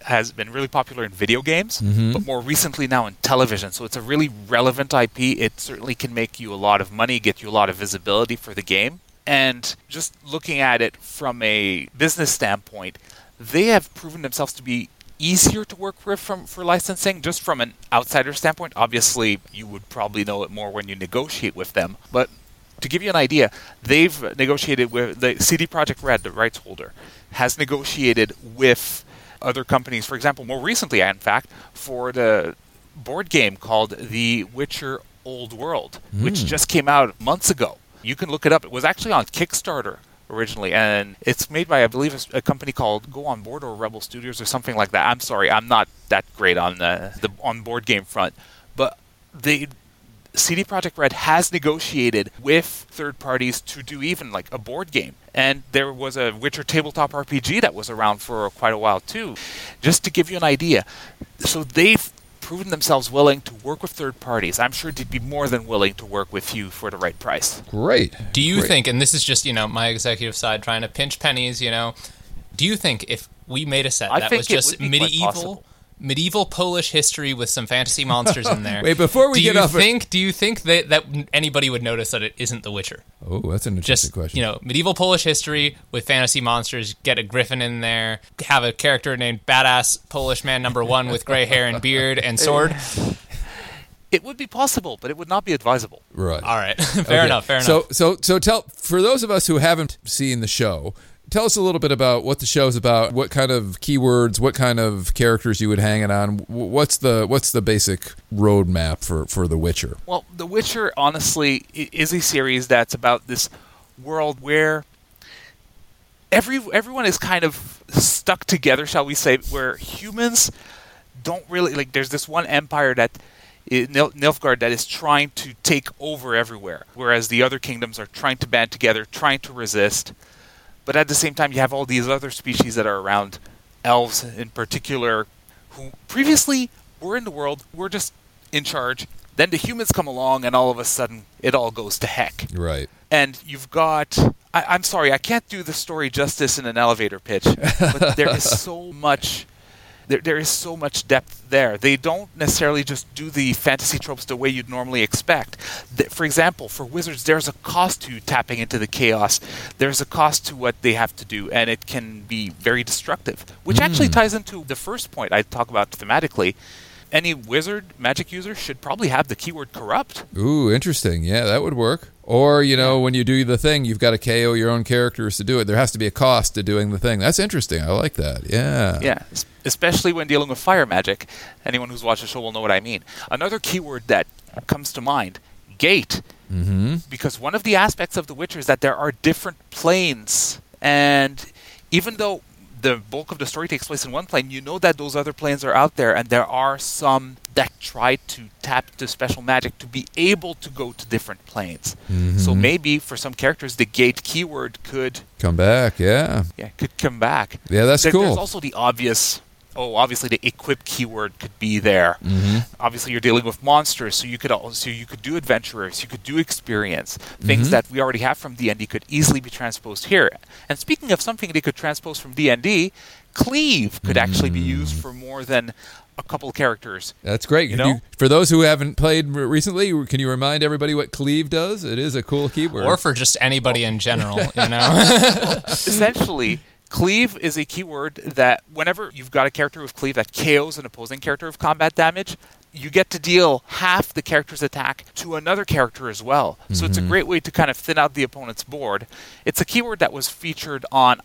has been really popular in video games, but more recently now in television. So it's a really relevant IP. It certainly can make you a lot of money, get you a lot of visibility for the game. And just looking at it from a business standpoint, they have proven themselves to be easier to work with for licensing, just from an outsider standpoint. Obviously, you would probably know it more when you negotiate with them. But to give you an idea, they've negotiated with the CD Projekt Red, the rights holder, has negotiated with other companies. For example, more recently, in fact, for the board game called The Witcher Old World, which just came out months ago. You can look it up. It was actually on Kickstarter originally, and it's made by, I believe, a company called Go On Board or Rebel Studios or something like that. I'm sorry, I'm not that great on the on board game front, but they, CD Projekt Red has negotiated with third parties to do even like a board game. And there was a Witcher tabletop RPG that was around for quite a while too, just to give you an idea. So they've proven themselves willing to work with third parties. I'm sure they'd be more than willing to work with you for the right price. Great. Do you think, and this is just, my executive side trying to pinch pennies, do you think if we made a set that was just medieval Polish history with some fantasy monsters in there. Wait, before we get off... Do you think that anybody would notice that it isn't The Witcher? Oh, that's an interesting question. Medieval Polish history with fantasy monsters, get a griffin in there, have a character named Badass Polish Man Number 1 with gray hair and beard and sword. It would be possible, but it would not be advisable. Right. All right. Fair enough. So tell, for those of us who haven't seen the show... Tell us a little bit about what the show's about, what kind of keywords, what kind of characters you would hang it on. What's the basic roadmap for The Witcher? Well, The Witcher, honestly, is a series that's about this world where everyone is kind of stuck together, shall we say, where humans don't really... Like, there's this one empire that... Nilfgaard that is trying to take over everywhere, whereas the other kingdoms are trying to band together, trying to resist... But at the same time, you have all these other species that are around, elves in particular, who previously were in the world, were just in charge. Then the humans come along, and all of a sudden, it all goes to heck. Right. And you've got... I'm sorry, I can't do the story justice in an elevator pitch, but there is so much... There is so much depth there. They don't necessarily just do the fantasy tropes the way you'd normally expect. For example, for wizards, there's a cost to tapping into the chaos. There's a cost to what they have to do, and it can be very destructive, which actually ties into the first point I talk about thematically. Any wizard magic user should probably have the keyword corrupt. Ooh, interesting. Yeah, that would work. Or, when you do the thing, you've got to KO your own characters to do it. There has to be a cost to doing the thing. That's interesting. I like that. Yeah. Yeah, especially when dealing with fire magic. Anyone who's watched the show will know what I mean. Another keyword that comes to mind, gate. Mm-hmm. Because one of the aspects of The Witcher is that there are different planes. And even though the bulk of the story takes place in one plane, that those other planes are out there, and there are some that try to tap to special magic to be able to go to different planes. Mm-hmm. So maybe for some characters, the gate keyword could... Come back, yeah. Yeah, could come back. Yeah, that's cool. There's also the obvious... obviously the equip keyword could be there. Mm-hmm. Obviously, you're dealing with monsters, so you could do adventurers, you could do experience. Things that we already have from D&D could easily be transposed here. And speaking of something they could transpose from D&D, cleave could actually be used for more than a couple characters. That's great. For those who haven't played recently, can you remind everybody what cleave does? It is a cool keyword. Or for just anybody in general, Essentially... Cleave is a keyword that whenever you've got a character with cleave that KOs an opposing character with combat damage, you get to deal half the character's attack to another character as well. Mm-hmm. So it's a great way to kind of thin out the opponent's board. It's a keyword that was featured on,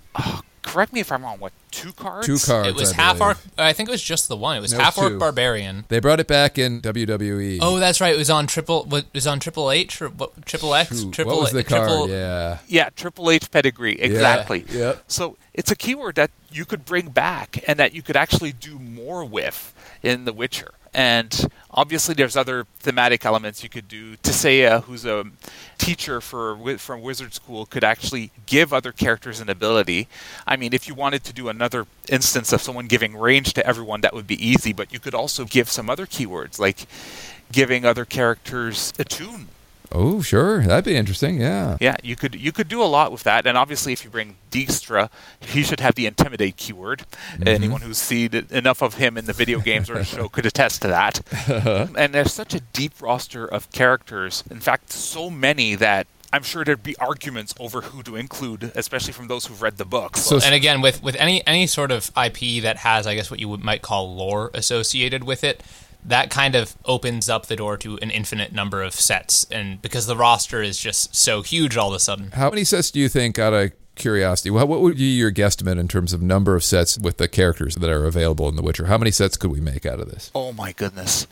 correct me if I'm wrong, what, 2 cards? 2 cards, it was half-orc. I think it was just the one. It was half-orc barbarian. They brought it back in WWE. Oh, that's right. It was on Triple H or Triple X. What was the card? Yeah, Triple H pedigree. Exactly. Yeah. So it's a keyword that you could bring back and that you could actually do more with in The Witcher. And obviously, there's other thematic elements you could do. Tisea, who's a teacher from Wizard School, could actually give other characters an ability. I mean, if you wanted to do another instance of someone giving range to everyone, that would be easy. But you could also give some other keywords, like giving other characters a tune. Oh, sure. That'd be interesting, yeah. Yeah, you could do a lot with that. And obviously, if you bring Dijkstra, he should have the Intimidate keyword. Mm-hmm. Anyone who's seen enough of him in the video games or the show could attest to that. And there's such a deep roster of characters. In fact, so many that I'm sure there'd be arguments over who to include, especially from those who've read the books. So, and again, with any sort of IP that has, I guess, what you might call lore associated with it, that kind of opens up the door to an infinite number of sets, and because the roster is just so huge all of a sudden. How many sets do you think, out of curiosity, what would be your guesstimate in terms of number of sets with the characters that are available in The Witcher? How many sets could we make out of this? Oh my goodness.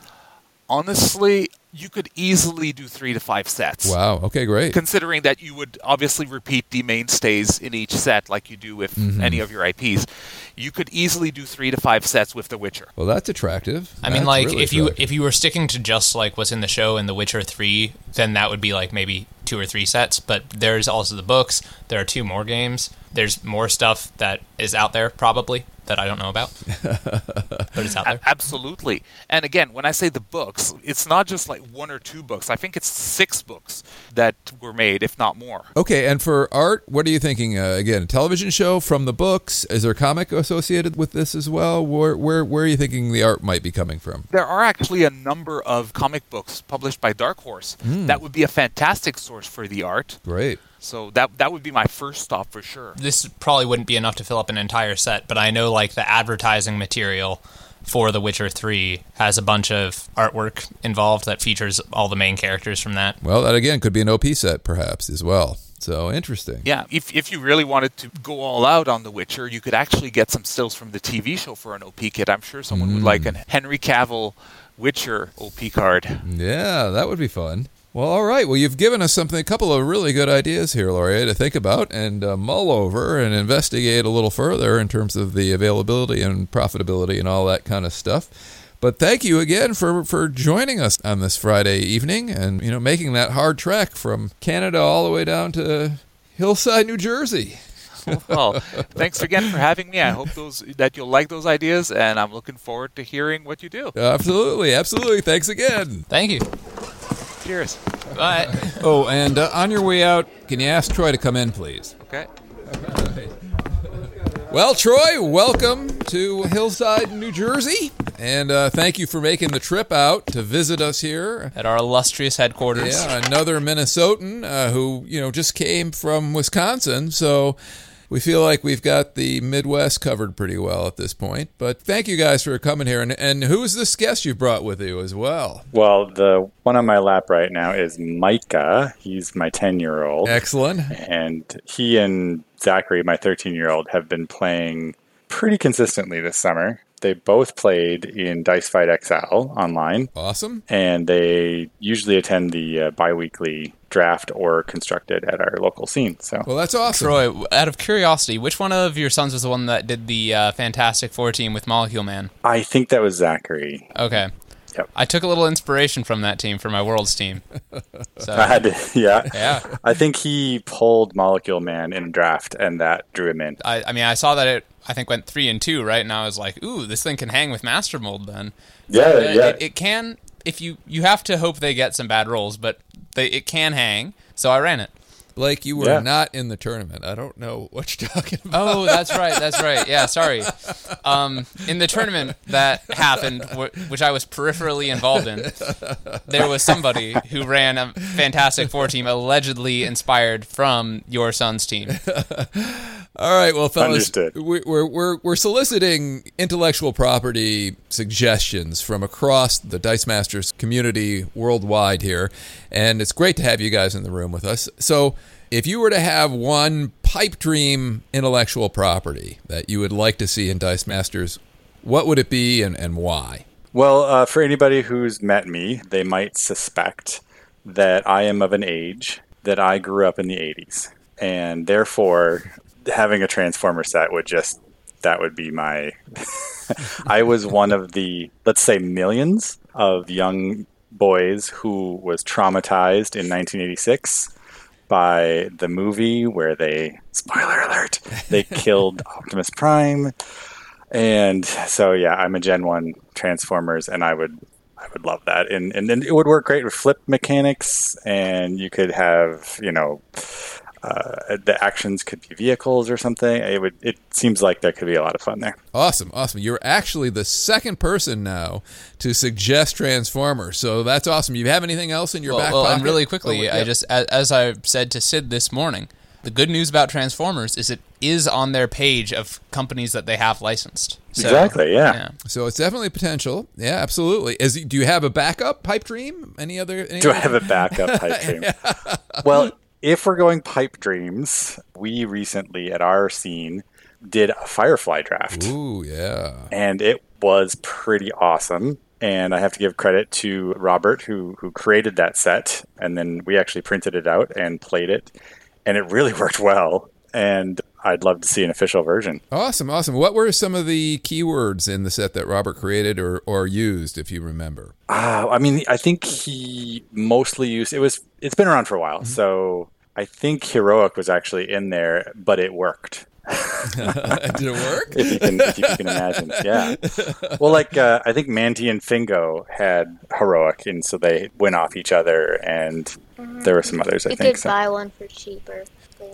Honestly, you could easily do 3 to 5 sets. Wow. Okay, great. Considering that you would obviously repeat the mainstays in each set like you do with any of your IPs, you could easily do 3 to 5 sets with The Witcher. Well, that's attractive. I mean, like, really if you were sticking to just like what's in the show in The Witcher 3, then that would be like maybe 2 or 3 sets. But there's also the books. There are 2 more games. There's more stuff that is out there probably that I don't know about, but it's out there. Absolutely. And again, when I say the books, it's not just like 1 or 2 books. I think it's 6 books that were made, if not more. Okay, and for art, what are you thinking? Again, a television show from the books. Is there a comic associated with this as well? Where are you thinking the art might be coming from? There are actually a number of comic books published by Dark Horse. That would be a fantastic source for the art. Great. So that would be my first stop for sure. This probably wouldn't be enough to fill up an entire set, but I know like the advertising material for The Witcher 3 has a bunch of artwork involved that features all the main characters from that. Well, that again could be an OP set perhaps as well. So interesting. Yeah, if you really wanted to go all out on The Witcher, you could actually get some stills from the TV show for an OP kit. I'm sure someone would like a Henry Cavill Witcher OP card. Yeah, that would be fun. Well, all right. Well, you've given us a couple of really good ideas here, Laurier, to think about and mull over and investigate a little further in terms of the availability and profitability and all that kind of stuff. But thank you again for joining us on this Friday evening and, you know, making that hard trek from Canada all the way down to Hillside, New Jersey. Well, thanks again for having me. I hope that you'll like those ideas, and I'm looking forward to hearing what you do. Absolutely. Absolutely. Thanks again. Thank you. Cheers. Bye. Oh, and on your way out, can you ask Troy to come in, please? Okay. Well, Troy, welcome to Hillside, New Jersey, and thank you for making the trip out to visit us here at our illustrious headquarters. Yeah, another Minnesotan who, you know, just came from Wisconsin, so we feel like we've got the Midwest covered pretty well at this point. But thank you guys for coming here. And who's this guest you brought with you as well? Well, the one on my lap right now is Micah. He's my 10-year-old. Excellent. And he and Zachary, my 13-year-old, have been playing pretty consistently this summer. They both played in Dice Fight XL online. Awesome. And they usually attend the biweekly draft or constructed at our local scene. So, well, that's awesome. Troy, out of curiosity, which one of your sons was the one that did the Fantastic Four team with Molecule Man? I think that was Zachary. Okay. Yep. I took a little inspiration from that team for my Worlds team. So, yeah. I think he pulled Molecule Man in a draft, and that drew him in. I mean, I saw that it, I think, went 3 and 2, right? And I was like, ooh, this thing can hang with Master Mold then. Yeah, so, yeah. It can, if you have to hope they get some bad rolls, but it can hang, so I ran it. Blake, you were not in the tournament. I don't know what you're talking about. Oh, that's right. Yeah, sorry. In the tournament that happened, which I was peripherally involved in, there was somebody who ran a Fantastic Four team allegedly inspired from your son's team. All right, well, fellas, we're soliciting intellectual property suggestions from across the Dice Masters community worldwide here, and it's great to have you guys in the room with us. So, if you were to have one pipe dream intellectual property that you would like to see in Dice Masters, what would it be and why? Well, for anybody who's met me, they might suspect that I am of an age that I grew up in the 80s. And therefore, having a Transformer set that would be my... I was one of the, let's say, millions of young boys who was traumatized in 1986 by the movie where they, spoiler alert, they killed Optimus Prime. And so, yeah, I'm a Gen 1 Transformers, and I would love that. And it would work great with flip mechanics, and you could have, you know, the actions could be vehicles or something. It seems like there could be a lot of fun there. Awesome. You're actually the second person now to suggest Transformers, so that's awesome. You have anything else in your back pocket? And really quickly, I just, as I said to Sid this morning, the good news about Transformers is it is on their page of companies that they have licensed. So, exactly, yeah. So it's definitely potential. Yeah, absolutely. Do you have a backup pipe dream? I have a backup pipe dream? Yeah. Well, if we're going pipe dreams, we recently at our scene did a Firefly draft. Ooh, yeah. And it was pretty awesome. And I have to give credit to Robert who created that set. And then we actually printed it out and played it. And it really worked well, and I'd love to see an official version. Awesome. What were some of the keywords in the set that Robert created or used, if you remember? I think he mostly used... It's been around for a while, mm-hmm. So I think heroic was actually in there, but it worked. Did it work? If you can imagine, yeah. Well, I think Manti and Fingo had heroic, and so they went off each other, and there were some others. I think you could buy one for cheaper.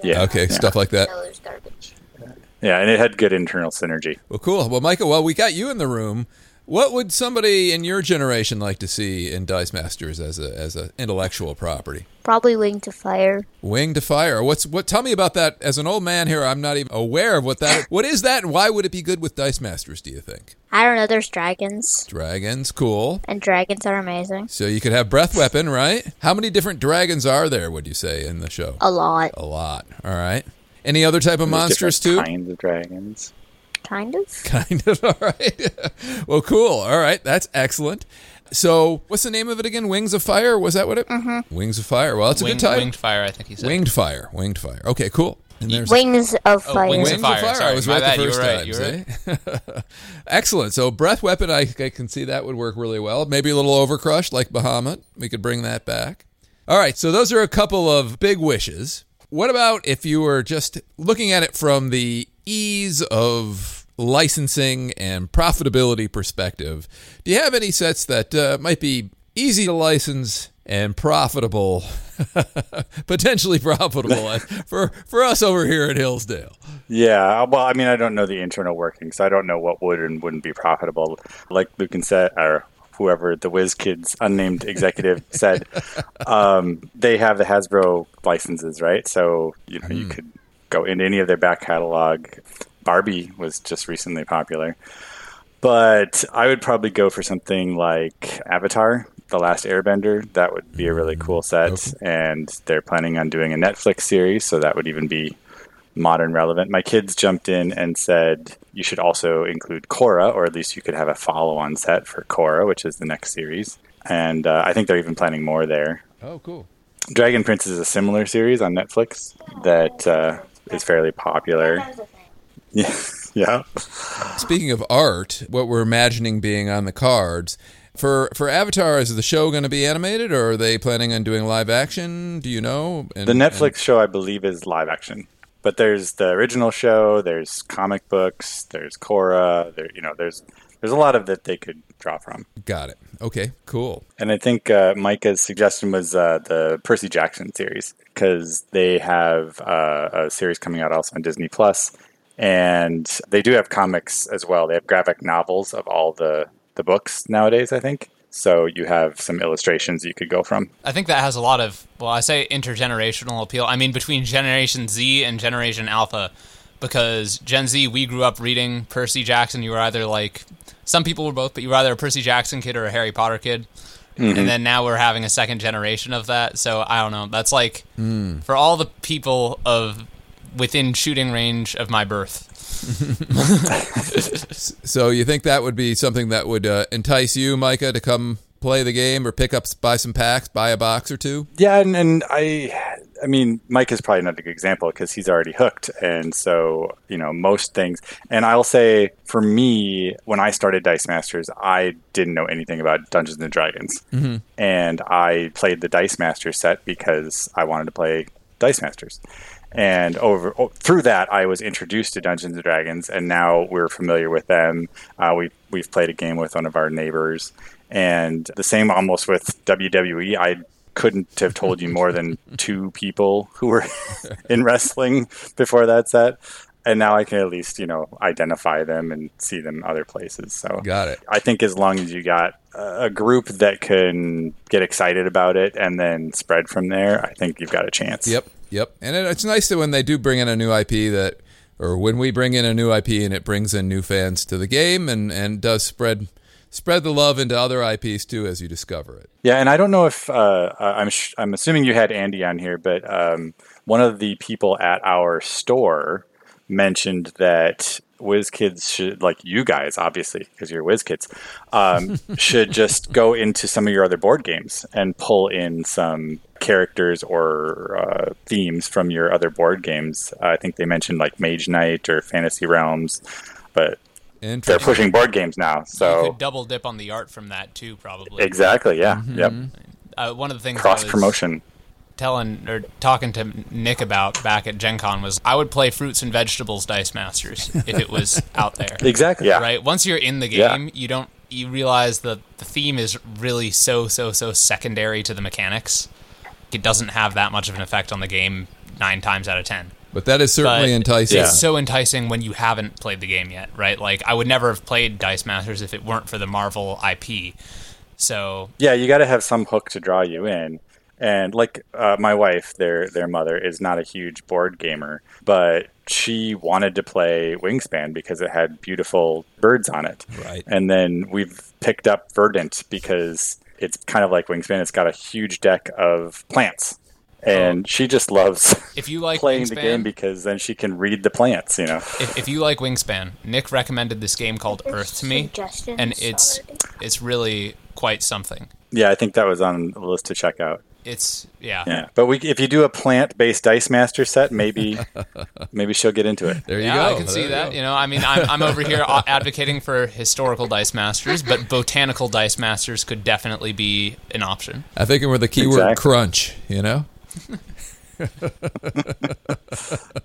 Yeah. Okay. Yeah. Stuff like that. Sellers garbage. Yeah, and it had good internal synergy. Well, cool. Well, Michael, while we got you in the room, what would somebody in your generation like to see in Dice Masters as a intellectual property? Probably Wing to Fire. Wing to Fire. Tell me about that. As an old man here, I'm not even aware of what is that, and why would it be good with Dice Masters, do you think? I don't know. There's dragons. Dragons, cool. And dragons are amazing. So you could have breath weapon, right? How many different dragons are there, would you say, in the show? A lot. All right. Any other type of monsters, too? Kinds of dragons. Kind of, all right. Well, cool. All right, that's excellent. So, what's the name of it again? Wings of Fire? Was that what it... Mm-hmm. Wings of Fire. Well, that's a good title. Winged Fire, I think he said. Winged Fire. Okay, cool. And there's Wings of Fire. Sorry, I was right the first time. You're right. Excellent. So, breath weapon, I can see that would work really well. Maybe a little overcrush like Bahamut. We could bring that back. All right, so those are a couple of big wishes. What about if you were just looking at it from the ease of licensing and profitability perspective? Do you have any sets that might be easy to license and profitable, potentially profitable for us over here at Hillsdale? Yeah, well, I don't know the internal workings, so I don't know what would and wouldn't be profitable. Like Lucan said, or whoever, the WizKids unnamed executive said, they have the Hasbro licenses, right? So you could go into any of their back catalog. Barbie was just recently popular. But I would probably go for something like Avatar, The Last Airbender. That would be a really cool set. Okay. And they're planning on doing a Netflix series, so that would even be modern relevant. My kids jumped in and said, you should also include Korra, or at least you could have a follow-on set for Korra, which is the next series. And I think they're even planning more there. Oh, cool. Dragon Prince is a similar series on Netflix that... is fairly popular. Yeah. Speaking of art, what we're imagining being on the cards, for Avatar, is the show going to be animated, or are they planning on doing live action? Do you know? The Netflix show, I believe, is live action. But there's the original show, there's comic books, there's Korra, there's a lot of that they could draw from. Got it. Okay, cool. And I think Micah's suggestion was the Percy Jackson series, because they have a series coming out also on Disney Plus, and they do have comics as well. They have graphic novels of all the books nowadays, I think. So you have some illustrations you could go from. I think that has a lot of, I say intergenerational appeal. I mean, between Generation Z and Generation Alpha, because Gen Z, we grew up reading Percy Jackson. You were either some people were both, but you were either a Percy Jackson kid or a Harry Potter kid. Mm-hmm. And then now we're having a second generation of that. So I don't know. That's for all the people within shooting range of my birth. So you think that would be something that would entice you, Micah, to come play the game or buy some packs, buy a box or two? Yeah, and I mean, Mike is probably not a good example because he's already hooked. And so, most things. And I'll say, for me, when I started Dice Masters, I didn't know anything about Dungeons & Dragons. Mm-hmm. And I played the Dice Masters set because I wanted to play Dice Masters. And through that, I was introduced to Dungeons & Dragons, and now we're familiar with them. We've played a game with one of our neighbors. And the same almost with WWE. I couldn't have told you more than two people who were in wrestling before that set. And now I can at least, identify them and see them other places. So got it. I think as long as you got a group that can get excited about it and then spread from there, I think you've got a chance. Yep. And it's nice that when they do bring in a new IP that, or when we bring in a new IP and it brings in new fans to the game and does spread the love into other IPs too as you discover it. Yeah, and I don't know if I'm assuming you had Andy on here, but one of the people at our store mentioned that WizKids should, like you guys, obviously, because you're WizKids, should just go into some of your other board games and pull in some characters or themes from your other board games. I think they mentioned like Mage Knight or Fantasy Realms, but they're pushing board games now. So you could double dip on the art from that too, probably. Exactly, yeah. Mm-hmm. Yep. One of the things cross-promotion. Talking to Nick about back at Gen Con was I would play Fruits and Vegetables Dice Masters if it was out there. Exactly. Yeah. Right? Once you're in the game, you realize that the theme is really so secondary to the mechanics. It doesn't have that much of an effect on the game 9 times out of 10. But that is certainly enticing. It's so enticing when you haven't played the game yet, right? Like, I would never have played Dice Masters if it weren't for the Marvel IP. So yeah, you got to have some hook to draw you in. And like my wife, their mother, is not a huge board gamer, but she wanted to play Wingspan because it had beautiful birds on it. Right. And then we've picked up Verdant because it's kind of like Wingspan. It's got a huge deck of plants. And she just loves playing Wingspan, the game because then she can read the plants, If you like Wingspan, Nick recommended this game called Earth to me. And it's really quite something. Yeah, I think that was on the list to check out. Yeah. But if you do a plant-based Dice Master set, maybe she'll get into it. There you go. I can see that. I'm over here advocating for historical Dice Masters, but botanical Dice Masters could definitely be an option. I think we're the keyword crunch, Yeah,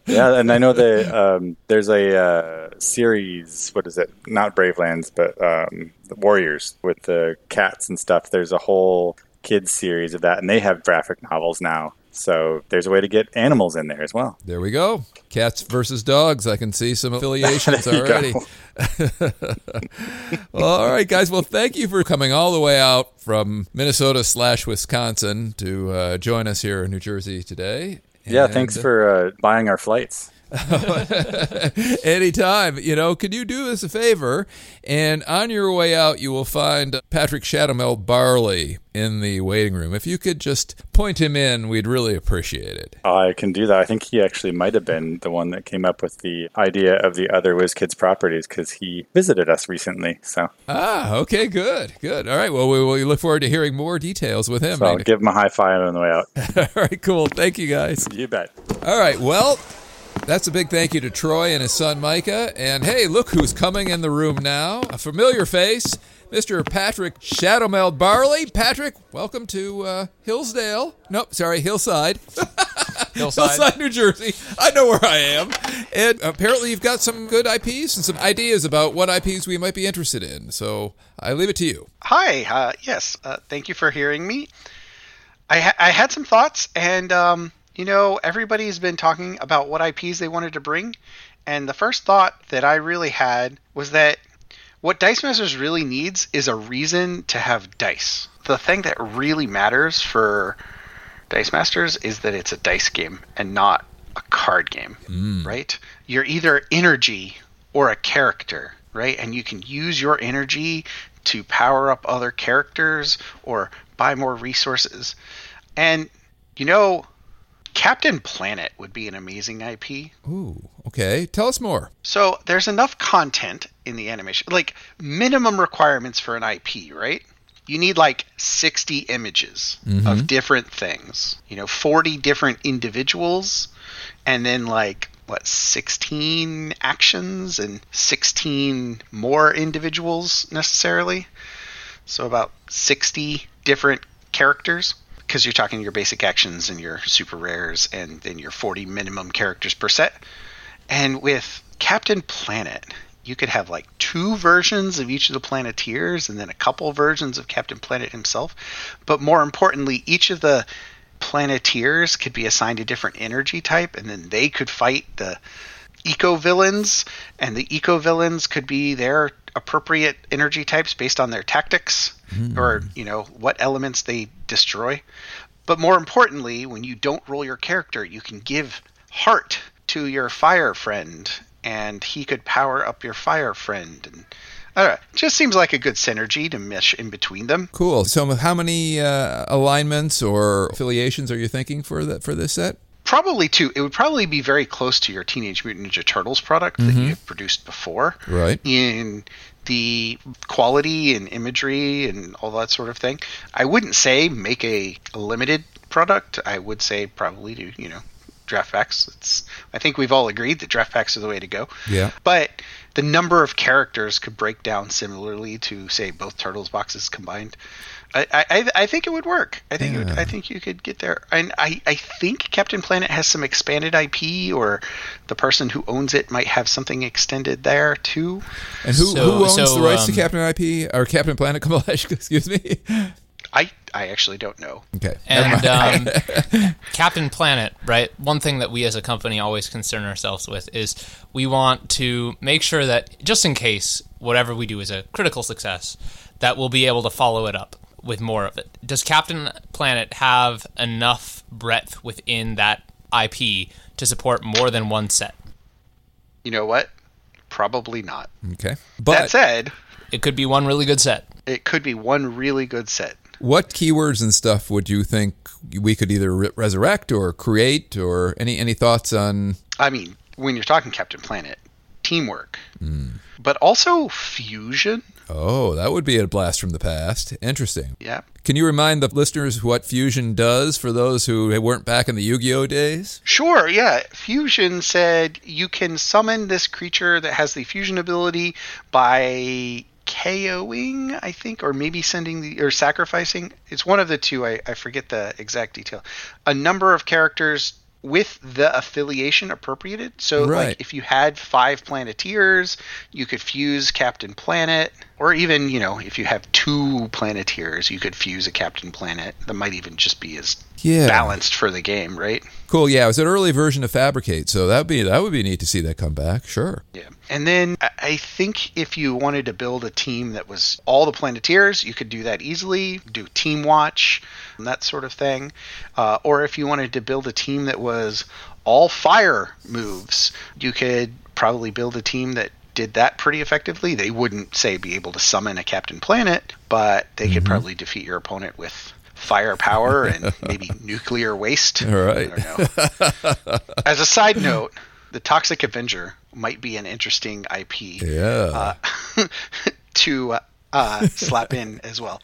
and I know that there's a series, what is it? Not Bravelands, but the Warriors with the cats and stuff. There's a whole kids series of that, and they have graphic novels now, so there's a way to get animals in there as well. There we go. Cats versus dogs. I can see some affiliations already. Well, all right, guys, well, thank you for coming all the way out from Minnesota/Wisconsin to join us here in New Jersey today. Thanks for buying our flights. Anytime. Could you do us a favor? And on your way out, you will find Patrick Shadowmel Barley in the waiting room. If you could just point him in, we'd really appreciate it. I can do that. I think he actually might have been the one that came up with the idea of the other WizKids properties because he visited us recently. So okay, good. All right, well, we look forward to hearing more details with him. So I'll give him a high five on the way out. All right, cool. Thank you, guys. You bet. All right, well, that's a big thank you to Troy and his son, Micah. And hey, look who's coming in the room now. A familiar face, Mr. Patrick Shadowmel Barley. Patrick, welcome to Hillside. Hillside, New Jersey. I know where I am. And apparently you've got some good IPs and some ideas about what IPs we might be interested in. So I leave it to you. Hi. Yes. Thank you for hearing me. I had some thoughts and... everybody's been talking about what IPs they wanted to bring, and the first thought that I really had was that what Dice Masters really needs is a reason to have dice. The thing that really matters for Dice Masters is that it's a dice game and not a card game, right? You're either energy or a character, right? And you can use your energy to power up other characters or buy more resources. And, Captain Planet would be an amazing IP. Ooh, okay. Tell us more. So there's enough content in the animation, like minimum requirements for an IP, right? You need like 60 images of different things, 40 different individuals, and then 16 actions and 16 more individuals necessarily. So about 60 different characters. Because you're talking your basic actions and your super rares and then your 40 minimum characters per set. And with Captain Planet, you could have like two versions of each of the Planeteers and then a couple versions of Captain Planet himself. But more importantly, each of the Planeteers could be assigned a different energy type, and then they could fight the eco-villains, and the eco-villains could be their appropriate energy types based on their tactics or, you know, what elements they destroy. But more importantly, when you don't roll your character, you can give heart to your fire friend, and he could power up your fire friend. And I don't know, it just seems like a good synergy to mesh in between them. Cool. So how many alignments or affiliations are you thinking for this set? Probably two. It would probably be very close to your Teenage Mutant Ninja Turtles product that you have produced before. Right. In the quality and imagery and all that sort of thing. I wouldn't say make a limited product. I would say probably do, you know, draft packs. I think we've all agreed that draft packs are the way to go. Yeah. But the number of characters could break down similarly to, say, both Turtles boxes combined. I think it would work. I think you could get there. And I think Captain Planet has some expanded IP, or the person who owns it might have something extended there too. And who owns the rights to Captain IP or Captain Planet? Excuse me. I actually don't know. Okay. And Captain Planet, right? One thing that we as a company always concern ourselves with is we want to make sure that just in case whatever we do is a critical success, that we'll be able to follow it up with more of it. Does Captain Planet have enough breadth within that IP to support more than one set? You know what? Probably not. Okay. But that said, it could be one really good set. What keywords and stuff would you think we could either resurrect or create, or any thoughts on? I mean, when you're talking Captain Planet, teamwork, but also fusion. Oh, that would be a blast from the past. Interesting. Yeah. Can you remind the listeners what fusion does for those who weren't back in the Yu-Gi-Oh days? Sure, yeah. Fusion said you can summon this creature that has the fusion ability by KOing, I think, or maybe sacrificing. It's one of the two. I forget the exact detail. A number of characters with the affiliation appropriated. So, right. Like, if you had 5 Planeteers, you could fuse Captain Planet, or even, you know, if you have 2 Planeteers, you could fuse a Captain Planet. That might even just be as balanced for the game, right? Cool. Yeah, it was an early version of Fabricate, so that would be neat to see that come back. Sure. Yeah, and then I think if you wanted to build a team that was all the Planeteers, you could do that easily. Do Team Watch and that sort of thing, or if you wanted to build a team that was all fire moves, you could probably build a team that did that pretty effectively. They wouldn't, say, be able to summon a Captain Planet, but they could probably defeat your opponent with firepower and maybe nuclear waste. All right. I don't know. As a side note, the Toxic Avenger might be an interesting IP to slap in as well.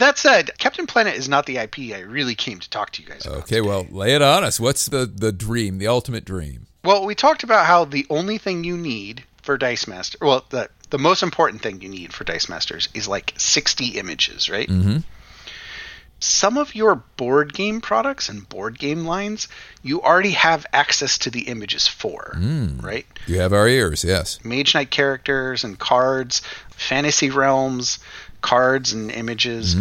That said, Captain Planet is not the IP I really came to talk to you guys about. Okay, well, lay it on us. What's the dream, the ultimate dream? Well, we talked about how the only thing you need for Dice Master, well, the most important thing you need for Dice Masters is like 60 images, right? Mm-hmm. Some of your board game products and board game lines, you already have access to the images for, right? You have our ears, yes. Mage Knight characters and cards, Fantasy Realms, cards and images.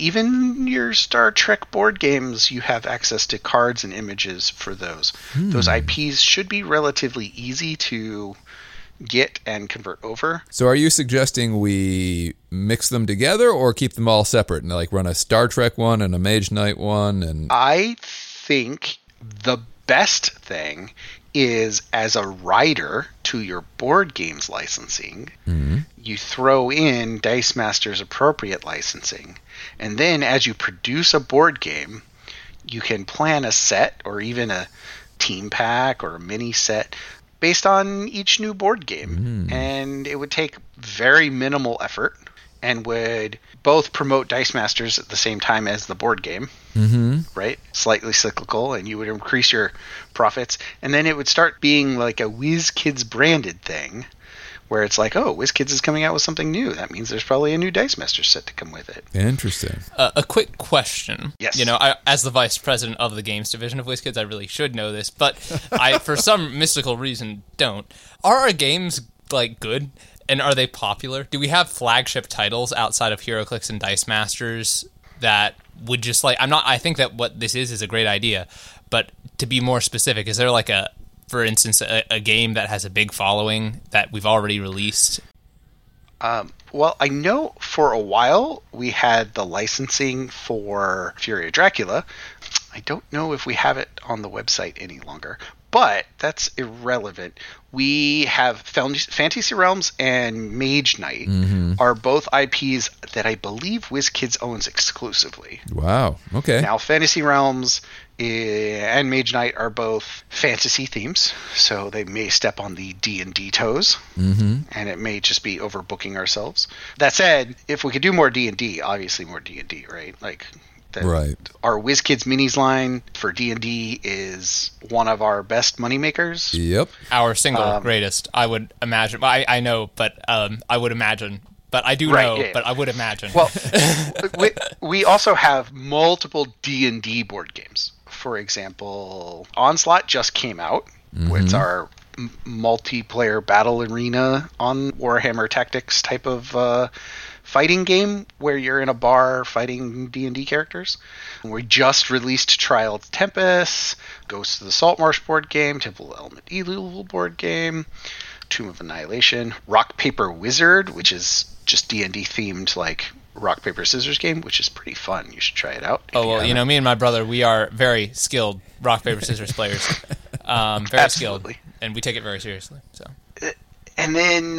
Even your Star Trek board games, you have access to cards and images for those. Those IPs should be relatively easy to get and convert over. So are you suggesting we mix them together or keep them all separate and like run a Star Trek one and a Mage Knight one? And I think the best thing is, as a rider to your board games licensing, you throw in Dice Master's appropriate licensing. And then as you produce a board game, you can plan a set or even a team pack or a mini set based on each new board game. And it would take very minimal effort and would both promote Dice Masters at the same time as the board game, right? Slightly cyclical, and you would increase your profits. And then it would start being like a WizKids branded thing where it's like, oh, WizKids is coming out with something new. That means there's probably a new Dice Master set to come with it. Interesting. A quick question. Yes. You know, as the vice president of the games division of WizKids, I really should know this, but I, for some mystical reason, don't. Are our games like good? And are they popular? Do we have flagship titles outside of HeroClix and Dice Masters that would just like, I'm not, I think that what this is a great idea, but to be more specific, is there like a, for instance, a game that has a big following that we've already released? Well, I know for a while we had the licensing for Fury of Dracula. I don't know if we have it on the website any longer, but that's irrelevant. We have Fantasy Realms and Mage Knight are both IPs that I believe WizKids owns exclusively. Wow. Okay. Now, Fantasy Realms and Mage Knight are both fantasy themes, so they may step on the D&D toes, and it may just be overbooking ourselves. That said, if we could do more D&D, obviously more D&D, right? Like, right. Our WizKids minis line for D&D is one of our best moneymakers. Yep. Our single greatest, I would imagine. I know, but I would imagine. But I do know, but I would imagine. Well, we also have multiple D&D board games. For example, Onslaught just came out, which is our multiplayer battle arena on Warhammer Tactics type of fighting game where you're in a bar fighting D&D characters. We just released Trial of Tempest, Ghosts of the Saltmarsh board game, Temple of Element Evil board game, Tomb of Annihilation, Rock Paper Wizard, which is just D&D themed like rock paper scissors game, which is pretty fun. You should try it out. Oh, well, you know, me and my brother, we are very skilled rock paper scissors players. Very Absolutely. Skilled, and we take it very seriously. So, and then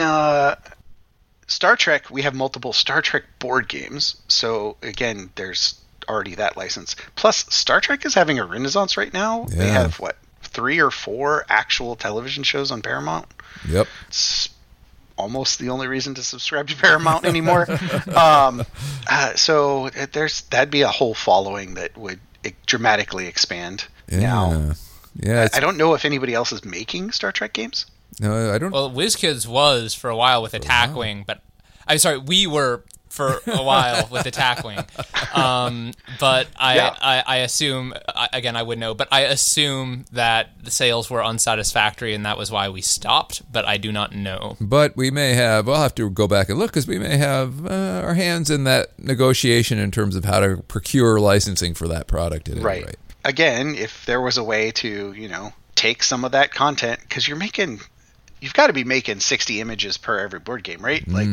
Star Trek, we have multiple Star Trek board games. So, again, there's already that license. Plus, Star Trek is having a renaissance right now. Yeah. They have, what, 3 or 4 actual television shows on Paramount? Yep. It's almost the only reason to subscribe to Paramount anymore. So that'd be a whole following that would dramatically expand. Yeah. Now, I don't know if anybody else is making Star Trek games. No, I don't. Well, WizKids was for a while with Attack Wing, but I'm sorry, we were for a while with Attack Wing. But I assume, again, I would know, but I assume that the sales were unsatisfactory and that was why we stopped, but I do not know. But we may have, I'll have to go back and look, because we may have our hands in that negotiation in terms of how to procure licensing for that product at any rate. Again, if there was a way to, you know, take some of that content, because you've got to be making 60 images per every board game, right? Like,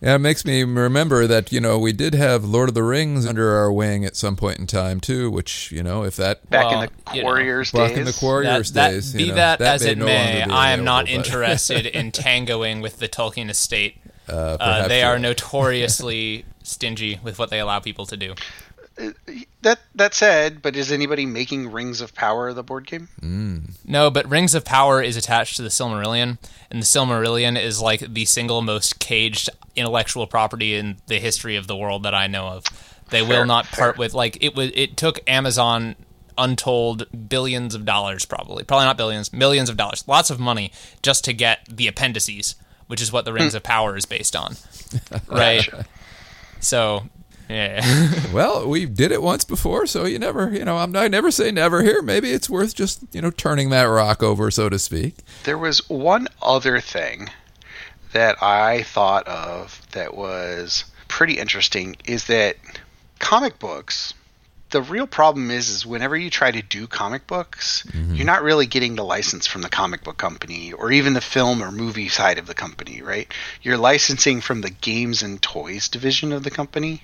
yeah, it makes me remember that, you know, we did have Lord of the Rings under our wing at some point in time too, which, you know, if that back in the Quarriers days, be that as it may, I am not interested in tangoing with the Tolkien estate. They are notoriously stingy with what they allow people to do. That said, but is anybody making Rings of Power the board game? No, but Rings of Power is attached to the Silmarillion, and the Silmarillion is like the single most caged intellectual property in the history of the world that I know of. They will not part with, like, it took Amazon untold billions of dollars, probably not billions, millions of dollars, lots of money just to get the appendices, which is what the Rings of Power is based on. Right? So... yeah. Well, we did it once before, so you never, you know, I never say never here. Maybe it's worth just, you know, turning that rock over, so to speak. There was one other thing that I thought of that was pretty interesting, is that comic books, the real problem is whenever you try to do comic books, you're not really getting the license from the comic book company or even the film or movie side of the company, right? You're licensing from the games and toys division of the company.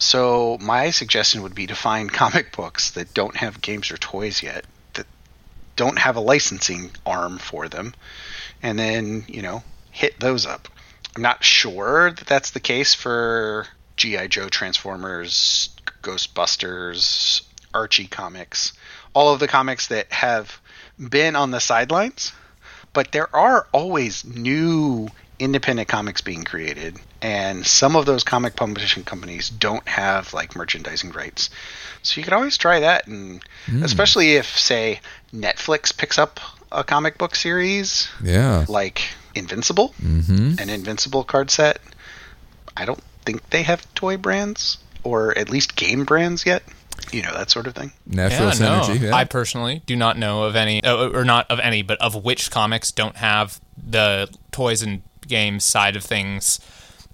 So my suggestion would be to find comic books that don't have games or toys yet, that don't have a licensing arm for them, and then, you know, hit those up. I'm not sure that that's the case for G.I. Joe, Transformers, Ghostbusters, Archie comics, all of the comics that have been on the sidelines, but there are always new independent comics being created, and some of those comic publishing companies don't have like merchandising rights, so you could always try that. And especially if, say, Netflix picks up a comic book series, like Invincible, an Invincible card set. I don't think they have toy brands, or at least game brands yet. you know, that sort of thing. Natural synergy. No. Yeah. I personally do not know of any, or not of any, but of which comics don't have the toys and games side of things.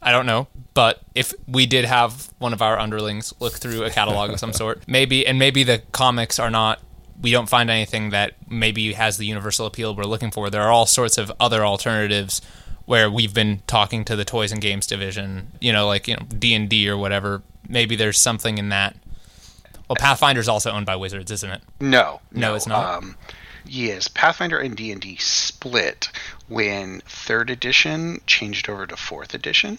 I don't know, but if we did have one of our underlings look through a catalog of some sort, maybe the comics are not, we don't find anything that maybe has the universal appeal we're looking for. There are all sorts of other alternatives where we've been talking to the toys and games division, D&D or whatever. Maybe there's something in that. Well, Pathfinder's also owned by Wizards, isn't it? No, it's not. Yes, Pathfinder and D&D split when 3rd edition changed over to 4th edition.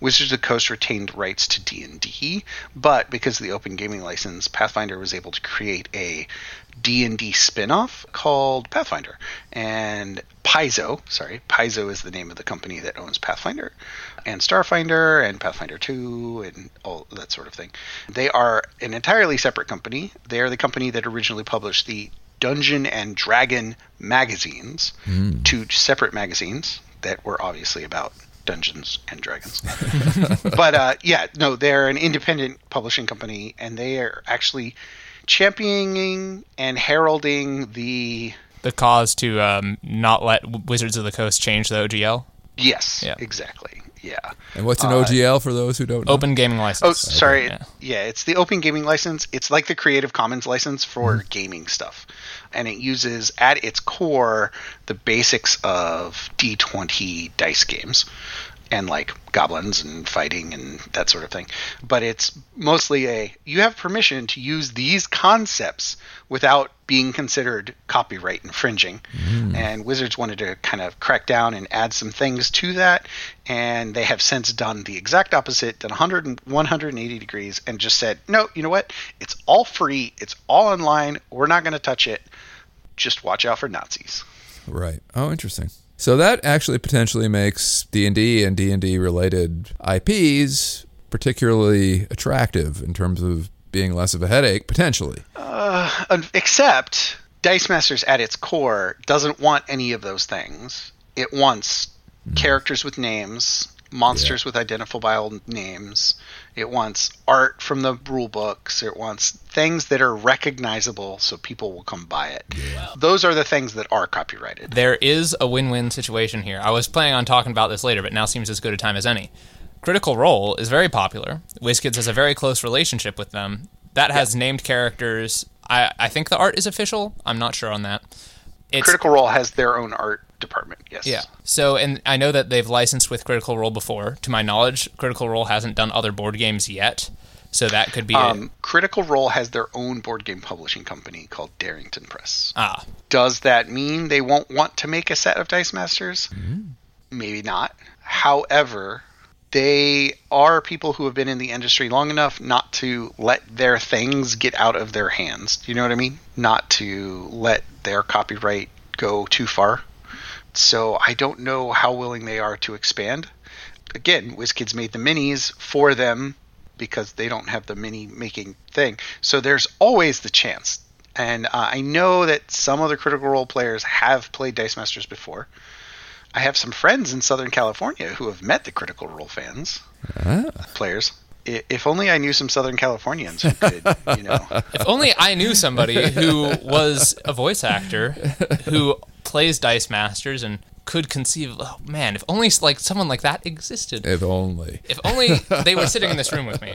Wizards of the Coast retained rights to D&D, but because of the open gaming license, Pathfinder was able to create a D&D spin-off called Pathfinder. And Paizo is the name of the company that owns Pathfinder and Starfinder and Pathfinder 2 and all that sort of thing. They are an entirely separate company. They are the company that originally published the Dungeon and Dragon magazines, two separate magazines that were obviously about Dungeons and Dragons. But they're an independent publishing company, and they are actually championing and heralding the cause to not let Wizards of the Coast change the OGL. Yes, yeah. Exactly. Yeah. And what's an OGL for those who don't know? Open Gaming License. Oh, sorry. Yeah, it's the Open Gaming License. It's like the Creative Commons license for gaming stuff. And it uses, at its core, the basics of D20 dice games and, like, goblins and fighting and that sort of thing. But it's mostly you have permission to use these concepts without being considered copyright infringing. And Wizards wanted to kind of crack down and add some things to that, and they have since done the exact opposite, done 180 degrees, and just said, no, you know what? It's all free. It's all online. We're not going to touch it. Just watch out for Nazis. Right. Oh, interesting. So that actually potentially makes D&D and D&D related IPs particularly attractive in terms of being less of a headache, potentially. Except Dice Masters at its core doesn't want any of those things. It wants characters with names, monsters with identifiable names. It wants art from the rule books. It wants things that are recognizable so people will come buy it. Yeah. Those are the things that are copyrighted. There is a win-win situation here. I was planning on talking about this later, but now seems as good a time as any. Critical Role is very popular. WizKids has a very close relationship with them. That has named characters. I think the art is official. I'm not sure on that. Critical Role has their own art department, yes. Yeah. So, and I know that they've licensed with Critical Role before. To my knowledge, Critical Role hasn't done other board games yet, so that could be... Critical Role has their own board game publishing company called Darrington Press. Ah. Does that mean they won't want to make a set of Dice Masters? Maybe not. However... they are people who have been in the industry long enough not to let their things get out of their hands. Do you know what I mean? Not to let their copyright go too far. So I don't know how willing they are to expand. Again, WizKids made the minis for them because they don't have the mini making thing. So there's always the chance. And I know that some other Critical Role players have played Dice Masters before. I have some friends in Southern California who have met the Critical Role fans, players. If only I knew some Southern Californians who could, If only I knew somebody who was a voice actor who plays Dice Masters and could conceive, if only like someone like that existed. If only. If only they were sitting in this room with me.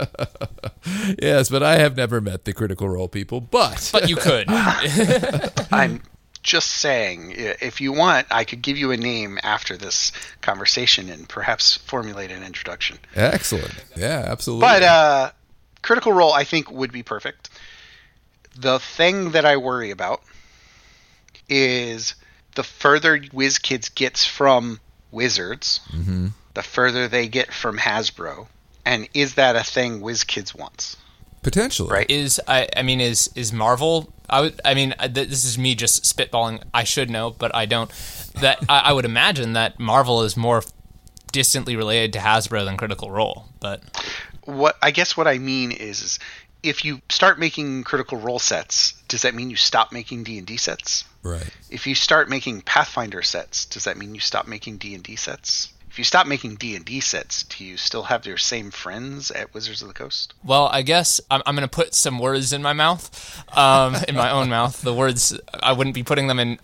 Yes, but I have never met the Critical Role people, but... But you could. I'm... just saying, if you want, I could give you a name after this conversation and perhaps formulate an introduction. Excellent. Yeah, absolutely. But Critical Role, I think, would be perfect. The thing that I worry about is the further WizKids gets from Wizards, the further they get from Hasbro. And is that a thing WizKids wants? Potentially. Right. Is Marvel... this is me just spitballing. I should know, but I don't. That I would imagine that Marvel is more distantly related to Hasbro than Critical Role. But what I mean is if you start making Critical Role sets, does that mean you stop making D&D sets? Right. If you start making Pathfinder sets, does that mean you stop making D&D sets? If If you stop making D&D sets, do you still have your same friends at Wizards of the Coast? Well, I guess I'm going to put some words in my mouth, in my own mouth. The words, I wouldn't be putting them in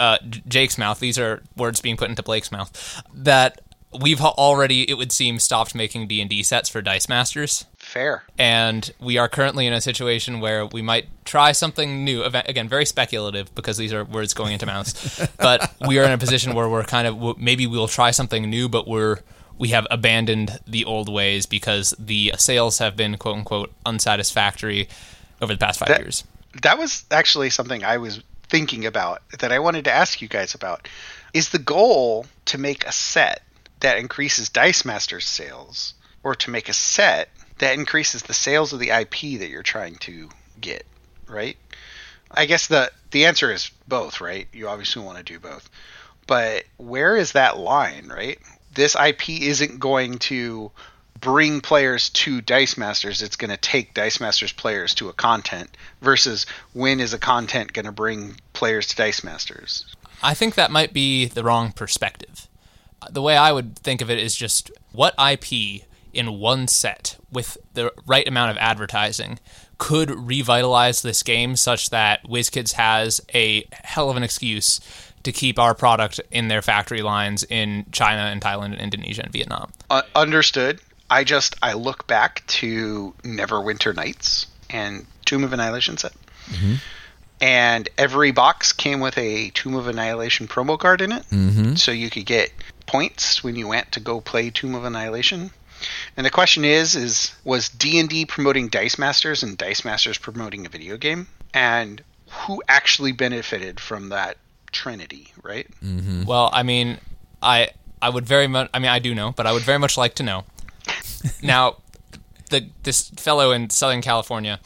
Jake's mouth. These are words being put into Blake's mouth. That we've already, it would seem, stopped making D&D sets for Dice Masters. Fair. And we are currently in a situation where we might try something new. Again, very speculative because these are words going into mouths. But we are in a position where we're kind of, maybe we'll try something new, but we have abandoned the old ways because the sales have been, quote unquote, unsatisfactory over the past five years. That was actually something I was thinking about that I wanted to ask you guys about. Is the goal to make a set that increases Dice Masters sales, or to make a set that increases the sales of the IP that you're trying to get, right? I guess the answer is both, right? You obviously want to do both. But where is that line, right? This IP isn't going to bring players to Dice Masters. It's going to take Dice Masters players to a content, versus when is a content going to bring players to Dice Masters? I think that might be the wrong perspective. The way I would think of it is just what IP in one set with the right amount of advertising could revitalize this game such that WizKids has a hell of an excuse to keep our product in their factory lines in China and Thailand and Indonesia and Vietnam. Understood. I look back to Neverwinter Nights and Tomb of Annihilation set. Mm-hmm. And every box came with a Tomb of Annihilation promo card in it. Mm-hmm. So you could get points when you went to go play Tomb of Annihilation. And the question is was D&D promoting Dice Masters and Dice Masters promoting a video game? And who actually benefited from that trinity, right? Mm-hmm. Well, I mean, I would very much... I mean, I do know, but I would very much like to know. Now, this fellow in Southern California...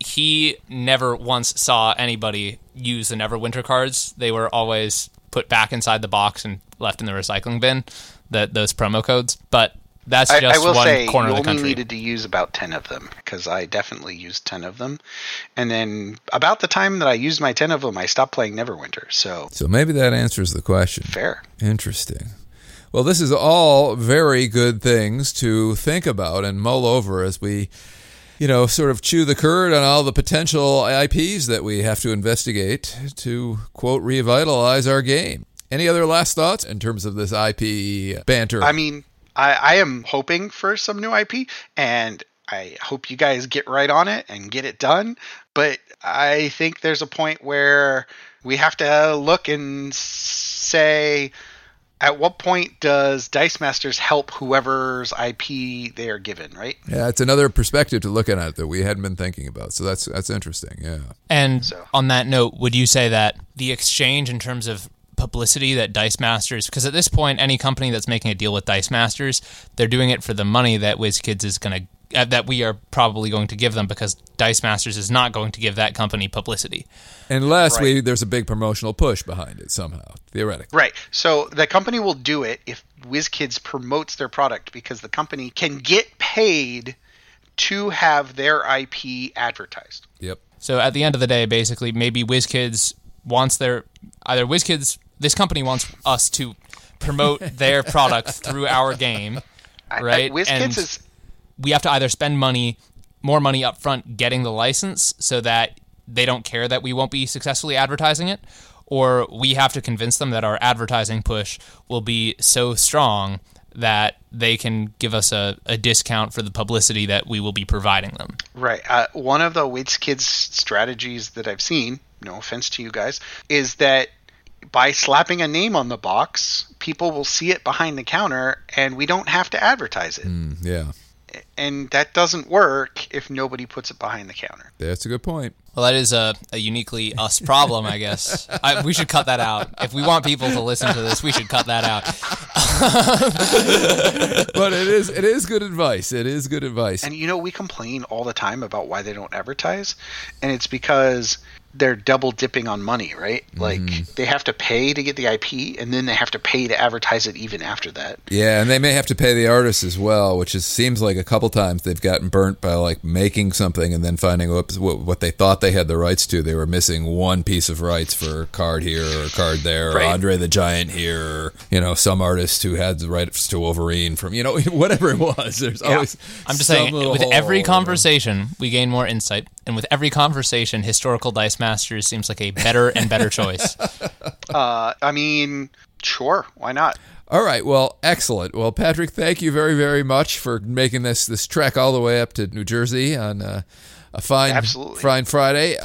he never once saw anybody use the Neverwinter cards. They were always put back inside the box and left in the recycling bin, those promo codes. But that's just one corner of the country. I will say you only needed to use about 10 of them, because I definitely used 10 of them. And then about the time that I used my 10 of them, I stopped playing Neverwinter. So maybe that answers the question. Fair. Interesting. Well, this is all very good things to think about and mull over as we... sort of chew the curd on all the potential IPs that we have to investigate to, quote, revitalize our game. Any other last thoughts in terms of this IP banter? I mean, I am hoping for some new IP, and I hope you guys get right on it and get it done. But I think there's a point where we have to look and say... At what point does Dice Masters help whoever's IP they are given, right? Yeah, it's another perspective to look at it that we hadn't been thinking about. So that's interesting, yeah. And on that note, would you say that the exchange in terms of publicity that Dice Masters, because at this point, any company that's making a deal with Dice Masters, they're doing it for the money that WizKids is going to, that we are probably going to give them, because Dice Masters is not going to give that company publicity. Unless there's a big promotional push behind it somehow, theoretically. Right. So the company will do it if WizKids promotes their product, because the company can get paid to have their IP advertised. Yep. So at the end of the day, basically, maybe WizKids wants this company wants us to promote their product through our game, right? WizKids is... We have to either spend more money up front getting the license so that they don't care that we won't be successfully advertising it, or we have to convince them that our advertising push will be so strong that they can give us a discount for the publicity that we will be providing them. Right. One of the WizKids strategies that I've seen, no offense to you guys, is that by slapping a name on the box, people will see it behind the counter and we don't have to advertise it. Yeah. And that doesn't work if nobody puts it behind the counter. That's a good point. Well, that is a uniquely us problem, I guess. We should cut that out. If we want people to listen to this, we should cut that out. But it is good advice. It is good advice. And, we complain all the time about why they don't advertise. And it's because they're double dipping on money, right? Like they have to pay to get the IP, and then they have to pay to advertise it even after that. Yeah, and they may have to pay the artists as well, which is, seems like a couple times they've gotten burnt by like making something and then finding what they thought they had the rights to. They were missing one piece of rights for a card here or a card there, or Andre the Giant here, or, you know, some artist who had the rights to Wolverine from, you know, whatever it was. There's always I'm just saying, with every conversation, we gain more insight, and with every conversation, Historical Dice Masters seems like a better and better choice. I mean, sure, why not? All right, well, excellent. Well, Patrick, thank you very, very much for making this trek all the way up to New Jersey on a fine Friday.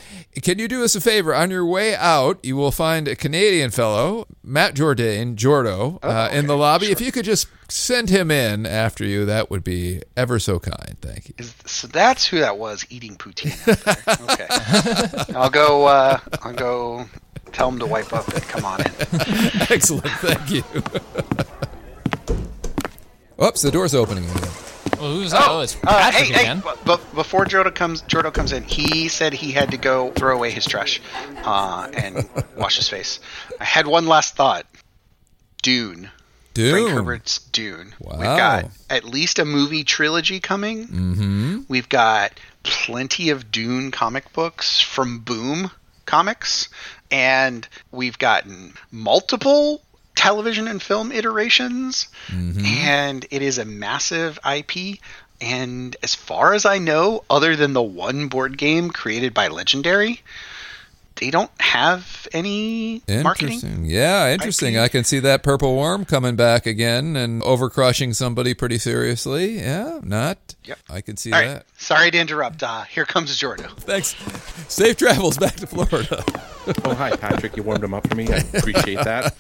Can you do us a favor? On your way out, you will find a Canadian fellow, Matt Jourdain, in the lobby. Sure. If you could just send him in after you, that would be ever so kind. Thank you. So that's who that was eating poutine out there. Okay. I'll go tell him to wipe up and come on in. Excellent. Thank you. Oops, the door's opening again. Well, who's that? Oh, it's Patrick again. But before Jordo comes in, he said he had to go throw away his trash and wash his face. I had one last thought. Dune. Frank Herbert's Dune. Wow. We've got at least a movie trilogy coming. Mm-hmm. We've got plenty of Dune comic books from Boom Comics. And we've gotten multiple television and film iterations, and it is a massive IP. And as far as I know, other than the one board game created by Legendary, they don't have any marketing. Yeah, interesting. IP. I can see that Purple Worm coming back again and overcrushing somebody pretty seriously. Yeah, not. Yep. I can see that. Right. Sorry to interrupt. Here comes Jordan. Thanks. Safe travels back to Florida. Oh, hi, Patrick. You warmed him up for me. I appreciate that.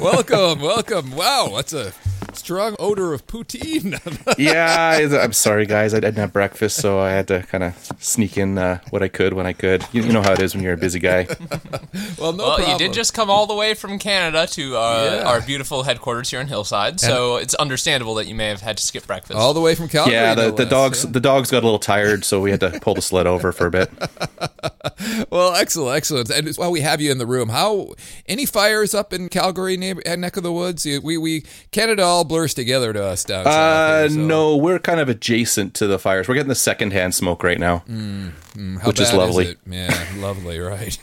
Welcome. Wow, that's a strong odor of poutine. Yeah, I'm sorry, guys. I didn't have breakfast, so I had to kind of sneak in what I could when I could. You know how it is when you're a busy guy. Well, no problem. You did just come all the way from Canada to our beautiful headquarters here in Hillside, so it's understandable that you may have had to skip breakfast. All the way from Calgary. Yeah, the dogs got a little tired, so we had to pull the sled over for a bit. Well, excellent. And while we have you in the room, any fires up in Calgary neck of the woods? We Canada all blurs together to us down south here, so. No, we're kind of adjacent to the fires. We're getting the secondhand smoke right now, which is lovely. Is it? Yeah, lovely, right?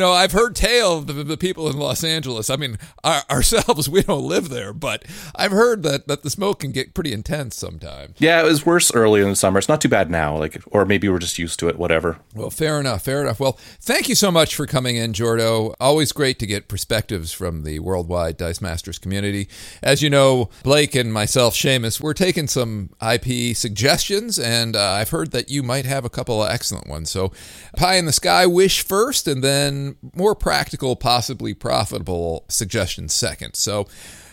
I've heard tale of the people in Los Angeles. I mean, ourselves, we don't live there, but I've heard that the smoke can get pretty intense sometimes. Yeah, it was worse early in the summer. It's not too bad now, or maybe we're just used to it. Whatever. Well, fair enough. Well, thank you so much for coming in, Jordo. Always great to get perspectives from the worldwide Dice Masters community. As you know, Blake and myself, Seamus, we're taking some IP suggestions, and I've heard that you might have a couple of excellent ones. So, pie in the sky wish first, and then more practical, possibly profitable suggestions second. So,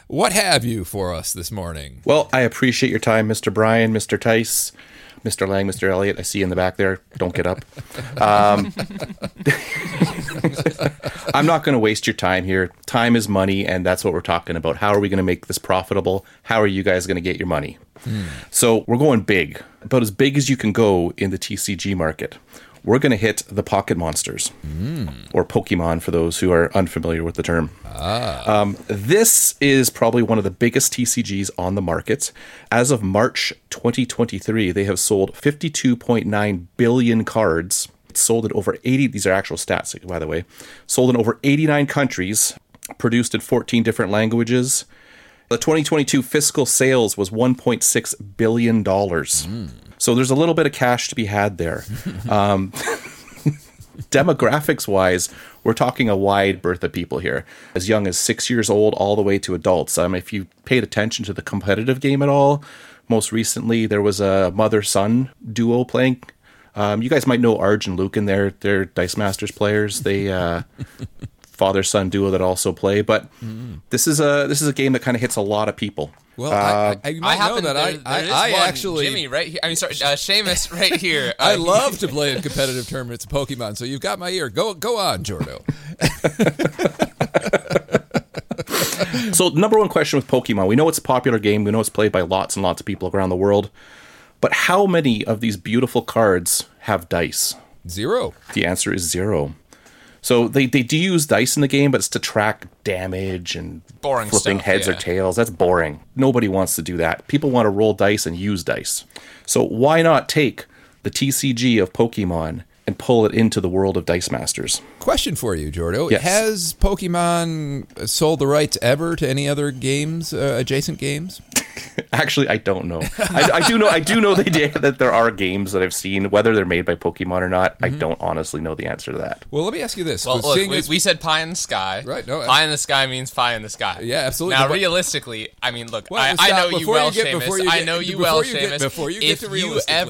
what have you for us this morning? Well, I appreciate your time, Mr. Brian, Mr. Tice, Mr. Lang, Mr. Elliott. I see you in the back there. Don't get up. I'm not going to waste your time here. Time is money, and that's what we're talking about. How are we going to make this profitable? How are you guys going to get your money? So we're going big, about as big as you can go in the TCG market. We're going to hit the pocket monsters, or Pokemon for those who are unfamiliar with the term. This is probably one of the biggest TCGs on the market. As of March 2023, they have sold 52.9 billion cards. It's sold in over 80. These are actual stats, by the way. Sold in over 89 countries, produced in 14 different languages. The 2022 fiscal sales was $1.6 billion. So there's a little bit of cash to be had there. Demographics-wise, we're talking a wide berth of people here, as young as 6 years old all the way to adults. If you paid attention to the competitive game at all, most recently there was a mother-son duo playing. You guys might know Arj and Lucan. They're Dice Masters players. They father-son duo that also play. But this is a game that kind of hits a lot of people. Well, I happen to know that I actually Jimmy right here. Seamus right here. I love to play in competitive tournaments of Pokemon, so you've got my ear. Go on, Jordo. So, number one question with Pokemon. We know it's a popular game. We know it's played by lots and lots of people around the world. But how many of these beautiful cards have dice? Zero. The answer is zero. So they do use dice in the game, but it's to track damage and boring flipping stuff, heads or tails. That's boring. Nobody wants to do that. People want to roll dice and use dice. So why not take the TCG of Pokemon and pull it into the world of Dice Masters? Question for you, Jordo. Yes. Has Pokemon sold the rights ever to any other games, adjacent games? Actually, I don't know. I do know they did, that there are games that I've seen, whether they're made by Pokemon or not. Mm-hmm. I don't honestly know the answer to that. Well, let me ask you this. Well, look, we said pie in the sky. Right? No, pie in the sky means pie in the sky. Yeah, absolutely. Now, realistically, I mean, look, well, I know you well, Seamus. I know you well, Seamus. Before you get to realistically.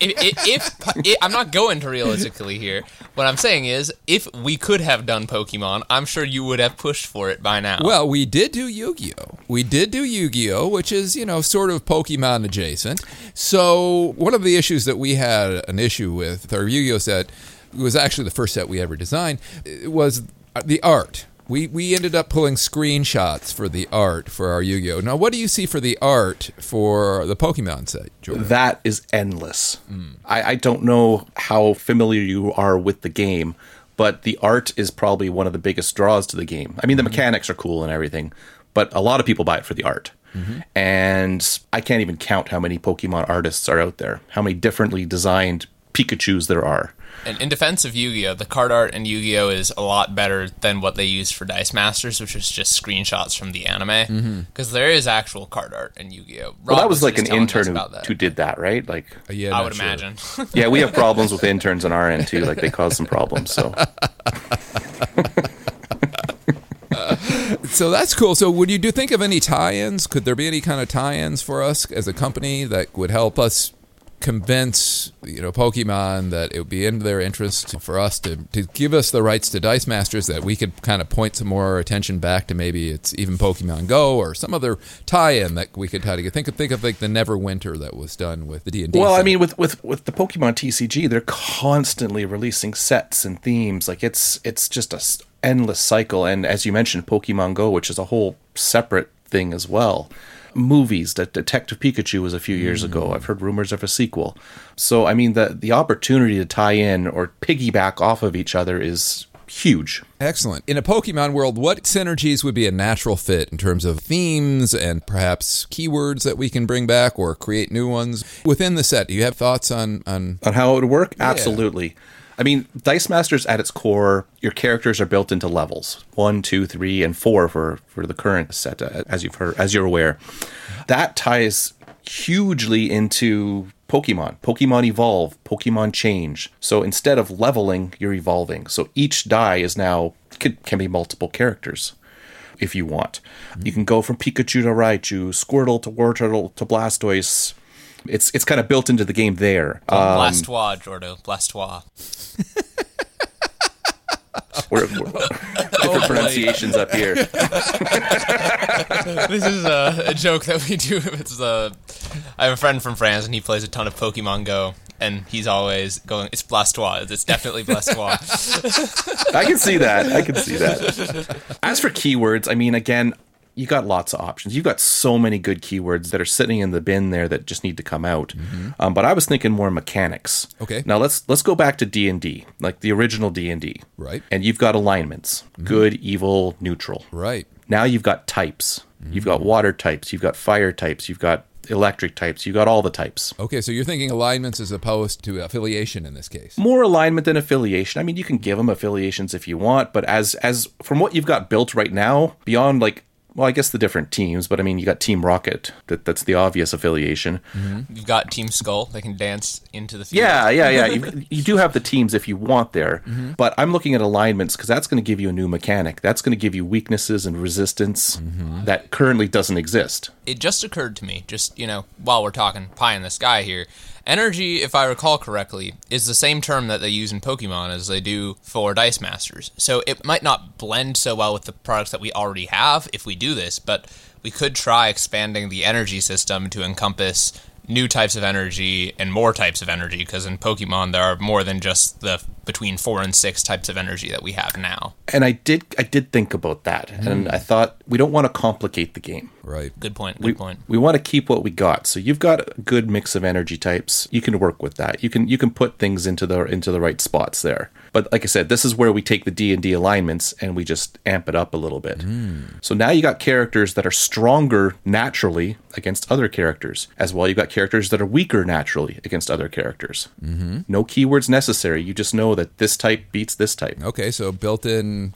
If I'm not going to realistically here. What I'm saying is, if we could have done Pokemon, I'm sure you would have pushed for it by now. Well, we did do Yu-Gi-Oh! Which is, you know, sort of Pokemon adjacent. So one of the issues that we had an issue with our Yu-Gi-Oh! Set, was actually the first set we ever designed, was the art. We ended up pulling screenshots for the art for our Yu-Gi-Oh! Now, what do you see for the art for the Pokemon set, Jordan? That is endless. Mm. I don't know how familiar you are with the game, but the art is probably one of the biggest draws to the game. I mean, the mechanics are cool and everything, but a lot of people buy it for the art. Mm-hmm. And I can't even count how many Pokemon artists are out there, how many differently designed Pikachus there are. And in defense of Yu-Gi-Oh!, the card art in Yu-Gi-Oh! Is a lot better than what they used for Dice Masters, which is just screenshots from the anime, because there is actual card art in Yu-Gi-Oh! Rob, well, that was like an intern who did that, right? Like, yeah, I would imagine. Yeah, we have problems with interns on our end, too. Like, they cause some problems, so... So that's cool. So would you think of any tie-ins? Could there be any kind of tie-ins for us as a company that would help us convince, you know, Pokemon that it would be in their interest for us to give us the rights to Dice Masters, that we could kind of point some more attention back to maybe it's even Pokemon Go or some other tie-in that we could try to get? Think of like the Neverwinter that was done with the D&D. Well, set. I mean, with the Pokemon TCG, they're constantly releasing sets and themes. Like it's just a endless cycle, and as you mentioned, Pokemon Go, which is a whole separate thing as well. Movies, that Detective Pikachu was a few years ago. I've heard rumors of a sequel. So, I mean, the opportunity to tie in or piggyback off of each other is huge. Excellent. In a Pokemon world, what synergies would be a natural fit in terms of themes and perhaps keywords that we can bring back or create new ones within the set? Do you have thoughts on how it would work? Yeah. Absolutely. I mean, Dice Masters at its core, your characters are built into levels. 1, 2, 3, and 4 for the current set, as you're aware. That ties hugely into Pokemon. Pokemon evolve, Pokemon change. So instead of leveling, you're evolving. So each die is now, can be multiple characters if you want. You can go from Pikachu to Raichu, Squirtle to Wartortle to Blastoise. It's kind of built into the game there. Blastoise, Jordo. Blastoise. Different pronunciations up here. This is a joke that we do. I have a friend from France, and he plays a ton of Pokemon Go, and he's always going, it's Blastoise. It's definitely Blastoise. I can see that. As for keywords, I mean, again... You got lots of options. You've got so many good keywords that are sitting in the bin there that just need to come out. Mm-hmm. But I was thinking more mechanics. Okay. Now let's go back to D&D, like the original D&D. Right. And you've got alignments: good, evil, neutral. Right. Now you've got types. Mm-hmm. You've got water types. You've got fire types. You've got electric types. You've got all the types. Okay, so you're thinking alignments as opposed to affiliation in this case. More alignment than affiliation. I mean, you can give them affiliations if you want, but as from what you've got built right now, beyond like. Well, I guess the different teams, but I mean, you got Team Rocket. That's the obvious affiliation. Mm-hmm. You've got Team Skull. They can dance into the field. Yeah. You do have the teams if you want there. Mm-hmm. But I'm looking at alignments because that's going to give you a new mechanic. That's going to give you weaknesses and resistance that currently doesn't exist. It just occurred to me, while we're talking pie in the sky here, energy, if I recall correctly, is the same term that they use in Pokemon as they do for Dice Masters. So it might not blend so well with the products that we already have if we do this, but we could try expanding the energy system to encompass new types of energy and more types of energy, because in Pokemon there are more than just the between 4 and 6 types of energy that we have now. And I did think about that, and I thought we don't want to complicate the game. Right. Good point. Good point. We want to keep what we got. So you've got a good mix of energy types. You can work with that. You can put things into the right spots there. But like I said, this is where we take the D&D alignments and we just amp it up a little bit. Mm. So now you got characters that are stronger naturally against other characters. As well, you've got characters that are weaker naturally against other characters. Mm-hmm. No keywords necessary. You just know that this type beats this type. Okay, so a built-in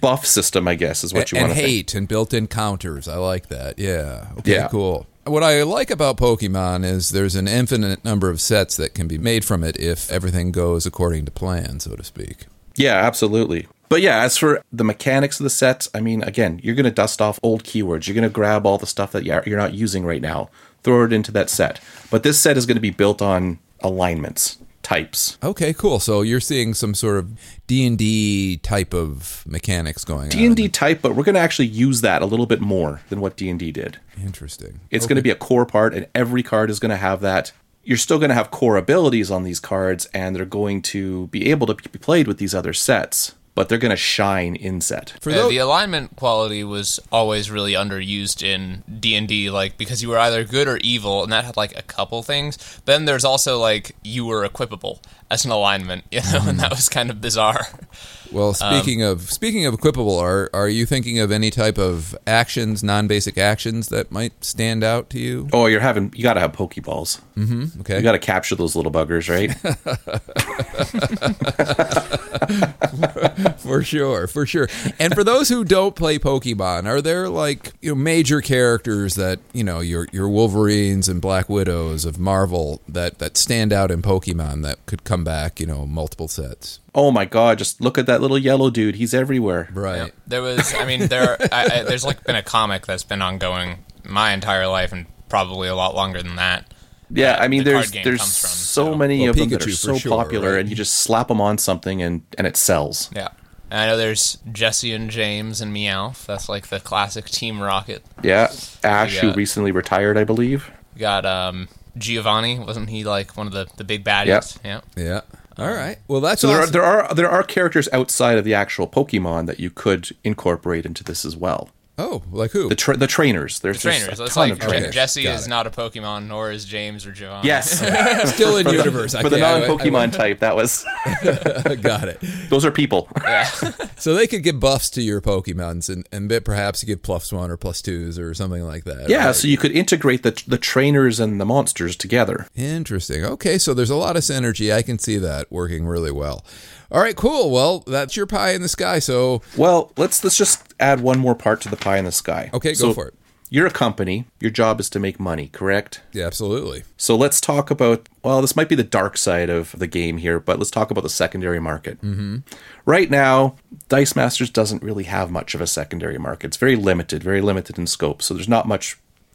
buff system, I guess, is what you want to think. And hate and built-in counters. I like that. Yeah. Okay, yeah. Cool. What I like about Pokemon is there's an infinite number of sets that can be made from it if everything goes according to plan, so to speak. Yeah, absolutely. But yeah, as for the mechanics of the sets, I mean, again, you're going to dust off old keywords. You're going to grab all the stuff that you're not using right now, throw it into that set. But this set is going to be built on alignments, types. Okay, cool. So you're seeing some sort of D&D type of mechanics going on. D&D type, but we're going to actually use that a little bit more than what D&D did. Interesting. It's going to be a core part, and every card is going to have that. You're still going to have core abilities on these cards, and they're going to be able to be played with these other sets, but they're going to shine in set. The alignment quality was always really underused in D&D, like, because you were either good or evil, and that had, like, a couple things. But then there's also, like, you were equipable as an alignment, you know, and that was kind of bizarre. Well, speaking of equipable, are you thinking of any type of actions, non-basic actions that might stand out to you? Oh, you got to have Pokeballs. Mm-hmm. Okay, you got to capture those little buggers, right? for sure. And for those who don't play Pokemon, are there major characters that your Wolverines and Black Widows of Marvel that stand out in Pokemon that could come back, multiple sets? Oh my God, just look at that little yellow dude. He's everywhere. Right. Yeah. There's been a comic that's been ongoing my entire life and probably a lot longer than that. Yeah, I mean, there's so many of Pikachu them that are so popular, right? And you just slap them on something and it sells. Yeah. And I know there's Jesse and James and Meowth. That's like the classic Team Rocket. Yeah. Ash, who recently retired, I believe. You got Giovanni. Wasn't he like one of the big baddies? Yeah. All right. Well, that's so awesome. There are characters outside of the actual Pokemon that you could incorporate into this as well. Oh, like who? The trainers. There's a ton of trainers. Jesse is not a Pokemon, nor is James or Giovanni. Yes. Still in universe. For the non-Pokemon type, that was... Got it. Those are people. Yeah. So they could give buffs to your Pokemons and perhaps give +1 or +2s or something like that. Yeah, right? So you could integrate the trainers and the monsters together. Interesting. Okay, so there's a lot of synergy. I can see that working really well. All right, cool. Well, that's your pie in the sky. So, well, let's just add one more part to the pie in the sky. Okay, go for it. You're a company. Your job is to make money, correct? Yeah, absolutely. So let's talk about, well, this might be the dark side of the game here, but let's talk about the secondary market. Mm-hmm. Right now, Dice Masters doesn't really have much of a secondary market. It's very limited in scope. So there's not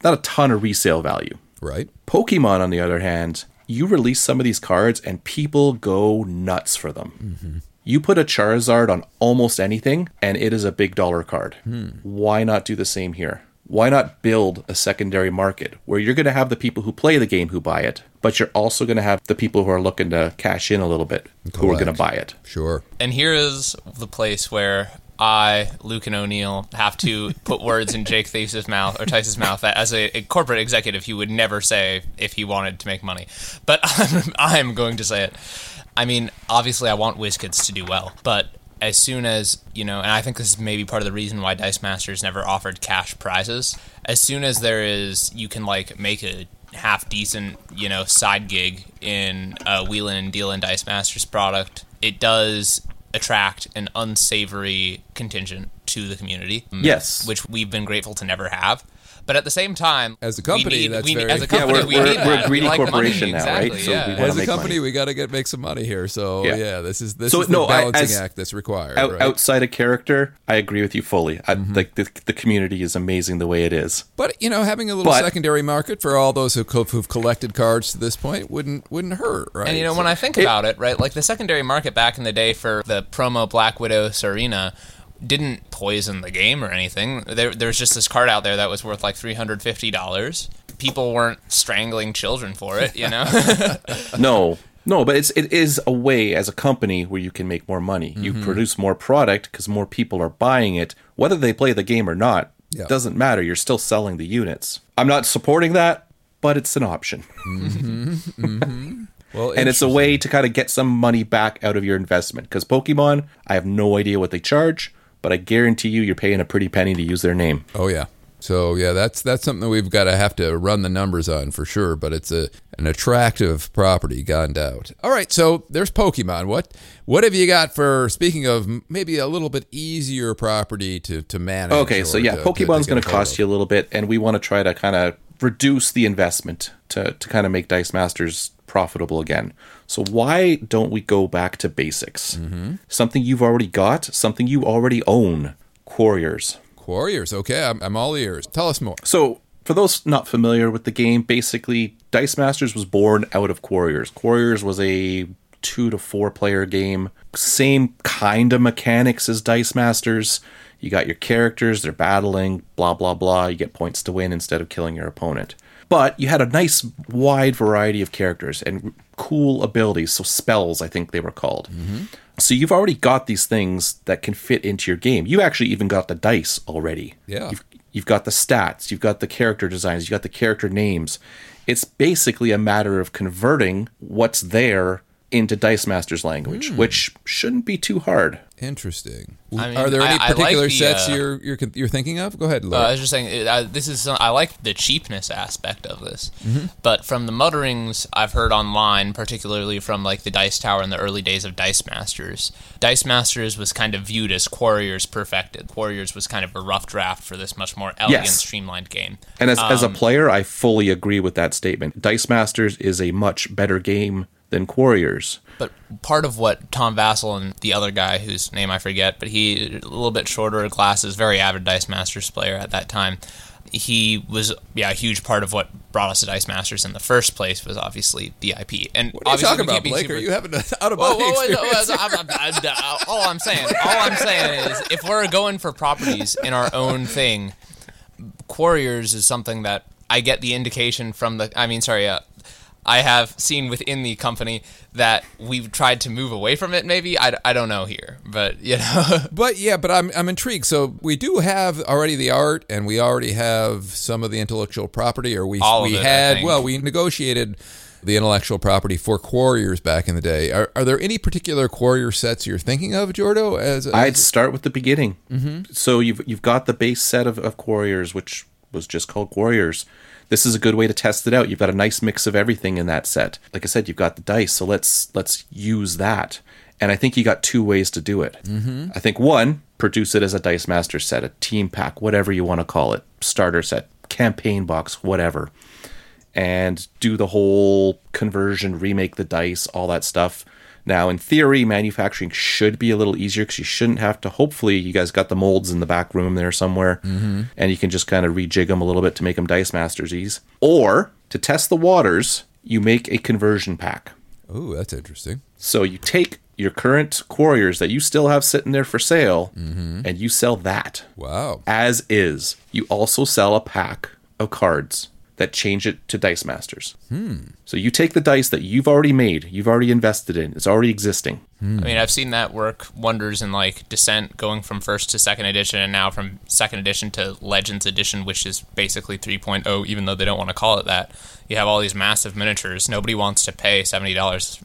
a ton of resale value. Right. Pokemon, on the other hand, you release some of these cards and people go nuts for them. Mm-hmm. You put a Charizard on almost anything and it is a big dollar card. Mm. Why not do the same here? Why not build a secondary market where you're going to have the people who play the game who buy it, but you're also going to have the people who are looking to cash in a little bit who are going to buy it. Sure. And here is the place where I, Luke and O'Neill, have to put words in Jake Theis's mouth, or Tice's mouth, that as a corporate executive he would never say if he wanted to make money. But I'm going to say it. I mean, obviously I want WizKids to do well, but as soon as, and I think this is maybe part of the reason why Dice Masters never offered cash prizes, as soon as you can, make a half-decent, side gig in a Wheelin' and Dealin' Dice Masters product, it does attract an unsavory contingent to the community. Yes. Which we've been grateful to never have. But at the same time, as a company, we're a greedy corporation now, right? So yeah. As a company, we got to make some money here. So this is the balancing act that's required. Outside of character, I agree with you fully. Mm-hmm. The community is amazing the way it is. But having a little secondary market for all those who've collected cards to this point wouldn't hurt, right? And when I think about it, right, the secondary market back in the day for the promo Black Widow Serena didn't poison the game or anything. There was just this card out there that was worth $350. People weren't strangling children for it, No, but it is a way as a company where you can make more money. Mm-hmm. You produce more product because more people are buying it, whether they play the game or not. Yeah. Doesn't matter. You're still selling the units. I'm not supporting that, but it's an option. Mm-hmm. Mm-hmm. Well, and it's a way to kind of get some money back out of your investment. Because Pokemon, I have no idea what they charge, but I guarantee you, you're paying a pretty penny to use their name. Oh, yeah. So, yeah, that's something that we've got to have to run the numbers on for sure. But it's an attractive property, gone doubt. All right, so there's Pokemon. What have you got for, speaking of maybe a little bit easier property to manage? Okay, so yeah, Pokemon's going to cost you a little bit, and we want to try to kind of reduce the investment to kind of make Dice Masters profitable again. So why don't we go back to basics? Mm-hmm. Something you've already got, something you already own, Quarriors. Quarriors, okay, I'm all ears. Tell us more. So, for those not familiar with the game, basically, Dice Masters was born out of Quarriors. Quarriors was a 2 to 4 player game. Same kind of mechanics as Dice Masters. You got your characters, they're battling, blah, blah, blah. You get points to win instead of killing your opponent. But you had a nice wide variety of characters and cool abilities. So spells, I think they were called. Mm-hmm. So you've already got these things that can fit into your game. You actually even got the dice already. Yeah. You've got the stats. You've got the character designs. You've got the character names. It's basically a matter of converting what's there into Dice Masters language, which shouldn't be too hard. Interesting. I mean, are there any particular sets you're thinking of? Go ahead, Laura. I was just saying, I like the cheapness aspect of this, mm-hmm. but from the mutterings I've heard online, particularly from like the Dice Tower in the early days of Dice Masters was kind of viewed as Quarriors perfected. Quarriors was kind of a rough draft for this much more elegant, streamlined game. And as a player, I fully agree with that statement. Dice Masters is a much better game than Quarriors. But part of what Tom Vassell and the other guy whose name I forget, but he, a little bit shorter glasses, very avid Dice Masters player at that time, he was a huge part of what brought us to Dice Masters in the first place was obviously the IP. And what are you talking about, Blake? Are you having an out-of-body experience? All I'm saying is if we're going for properties in our own thing, Quarriors is something that I get the indication from I have seen within the company that we've tried to move away from it, maybe. I don't know here, but, you know. But, yeah, but I'm intrigued. So we do have already the art, and we already have some of the intellectual property, or we negotiated the intellectual property for Quarriors back in the day. Are there any particular Quarrior sets you're thinking of, Jordo? I'd start with the beginning. Mm-hmm. So you've got the base set of Quarriors, which was just called Quarriors. This is a good way to test it out. You've got a nice mix of everything in that set. Like I said, you've got the dice, so let's use that. And I think you got 2 ways to do it. Mm-hmm. I think one, produce it as a Dice Master set, a team pack, whatever you want to call it, starter set, campaign box, whatever. And do the whole conversion, remake the dice, all that stuff. Now, in theory, manufacturing should be a little easier because you shouldn't have to. Hopefully, you guys got the molds in the back room there somewhere, mm-hmm. and you can just kind of rejig them a little bit to make them Dice Masters-ese. Or, to test the waters, you make a conversion pack. Oh, that's interesting. So you take your current Quarriors that you still have sitting there for sale, mm-hmm. and you sell that. Wow. As is. You also sell a pack of cards that change it to Dice Masters. So you take the dice that you've already made, you've already invested in, it's already existing. I mean, I've seen that work wonders in like Descent, going from first to second edition, and now from second edition to Legends edition, which is basically 3.0, even though they don't want to call it that. You have all these massive miniatures. Nobody wants to pay $70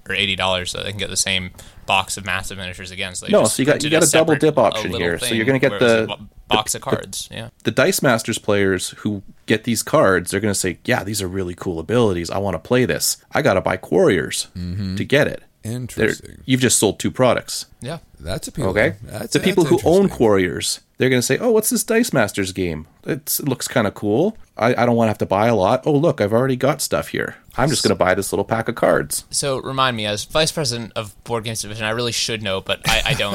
or $80 so they can get the same box of massive miniatures again. So you got a double dip option here. So you're going to get the box of cards. The Dice Masters players who get these cards, they're going to say, yeah, these are really cool abilities. I want to play this. I got to buy Quarriors to get it. Interesting. You've just sold 2 products. Yeah, that's appealing. Okay. The people who own Quarriors, they're going to say, oh, what's this Dice Masters game? It looks kind of cool. I don't want to have to buy a lot. Oh, look, I've already got stuff here. I'm just going to buy this little pack of cards. So remind me, as vice president of Board Games Division, I really should know, but I don't.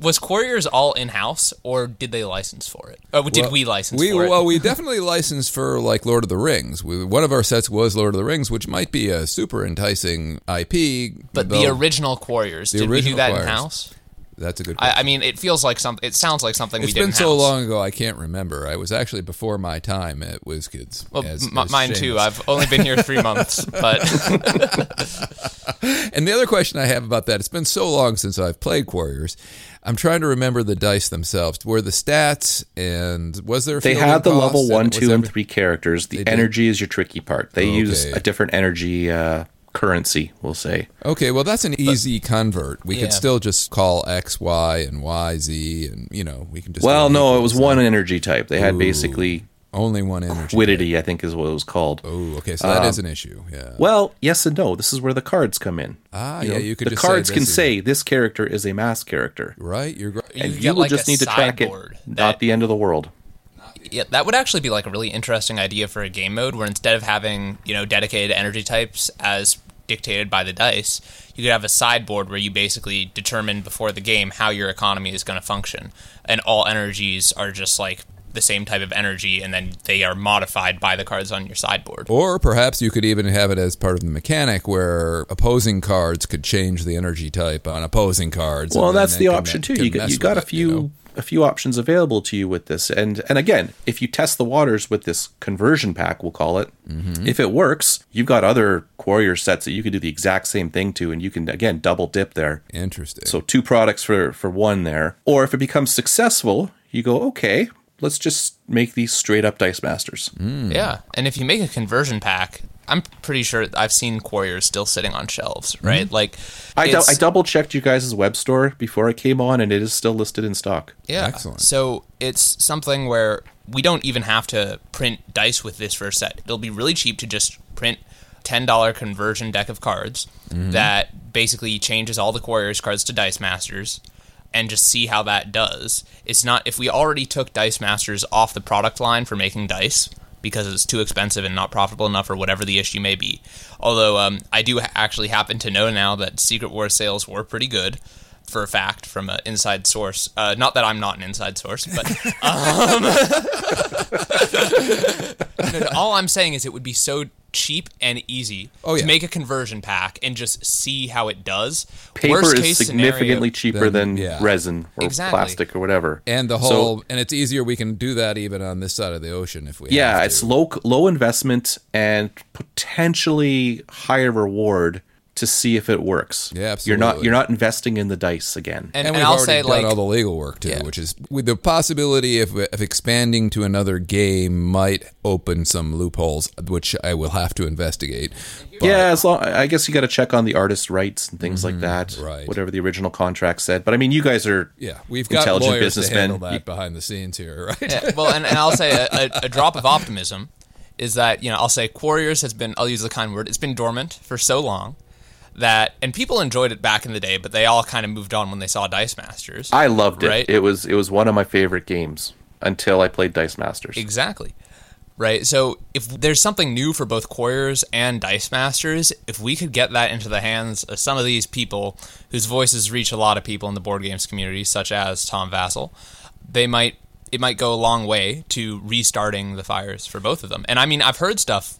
Was Quarriors all in-house, or did they license for it? Or did we license for it? Well, we definitely licensed for, like, Lord of the Rings. One of our sets was Lord of the Rings, which might be a super enticing IP. But the original Quarriors, did we do that in-house? That's a good question. I mean, it feels like something. It sounds like something we didn't have. It's been so long ago, I can't remember. I was actually before my time at WizKids. Well, mine too. I've only been here 3 months. But and the other question I have about that, it's been so long since I've played Quarriors. I'm trying to remember the dice themselves. Were the stats and was there? They had the level 1, 2, and 3 characters. The energy is your tricky part. They use a different energy. Currency, we'll say. Okay, well, that's an easy convert. We could still just call X, Y, and Y, Z, and, you know, we can just... Well, no, it was one energy type. They had basically... Only one energy. Quiddity, type. I think, is what it was called. Oh, okay, so that is an issue, yeah. Well, yes and no. This is where the cards come in. Ah, you know, you could just say... The cards can say, this character is a mass character. Right, you're... And you will like just need to track it, not the end of the world. Yeah, that would actually be like a really interesting idea for a game mode where instead of having, you know, dedicated energy types as dictated by the dice, you could have a sideboard where you basically determine before the game how your economy is going to function. And all energies are just like the same type of energy, and then they are modified by the cards on your sideboard. Or perhaps you could even have it as part of the mechanic where opposing cards could change the energy type on opposing cards. Well, that's the option too. You got a few options available to you with this. And again, if you test the waters with this conversion pack, we'll call it, if it works, you've got other Quarrior sets that you can do the exact same thing to, and you can, again, double dip there. Interesting. So 2 products for one there. Or if it becomes successful, you go, okay, let's just make these straight up Dice Masters. Mm. Yeah, and if you make a conversion pack... I'm pretty sure I've seen Quarriors still sitting on shelves, right? Mm-hmm. Like, I double-checked you guys' web store before I came on, and it is still listed in stock. Yeah. Excellent. So it's something where we don't even have to print dice with this first set. It'll be really cheap to just print $10 conversion deck of cards that basically changes all the Quarriors cards to Dice Masters. And just see how that does. It's not... If we already took Dice Masters off the product line for making dice... because it's too expensive and not profitable enough or whatever the issue may be. Although I do actually happen to know now that Secret Wars sales were pretty good, for a fact, from an inside source. Not that I'm not an inside source, but... all I'm saying is it would be so cheap and easy to make a conversion pack and just see how it does. Paper is significantly cheaper than resin or plastic or whatever. And the whole... So, and it's easier. We can do that even on this side of the ocean if we have to. Yeah, it's low investment and potentially higher reward to see if it works. Yeah, absolutely. You're not investing in the dice again. And we've already done all the legal work too, which is with the possibility of expanding to another game might open some loopholes, which I will have to investigate. But, I guess you got to check on the artist rights and things like that. Right. Whatever the original contract said. But I mean, you guys are we've got intelligent businessmen to handle that behind the scenes here, right? Yeah, well, and I'll say a drop of optimism is that, you know, I'll say Quarriors has been, I'll use the kind word, it's been dormant for so long. That and people enjoyed it back in the day, but they all kind of moved on when they saw Dice Masters. I loved it. Right? It was one of my favorite games until I played Dice Masters. Exactly. Right. So if there's something new for both Quarriors and Dice Masters, if we could get that into the hands of some of these people whose voices reach a lot of people in the board games community, such as Tom Vassell, it might go a long way to restarting the fires for both of them. And I mean, I've heard stuff.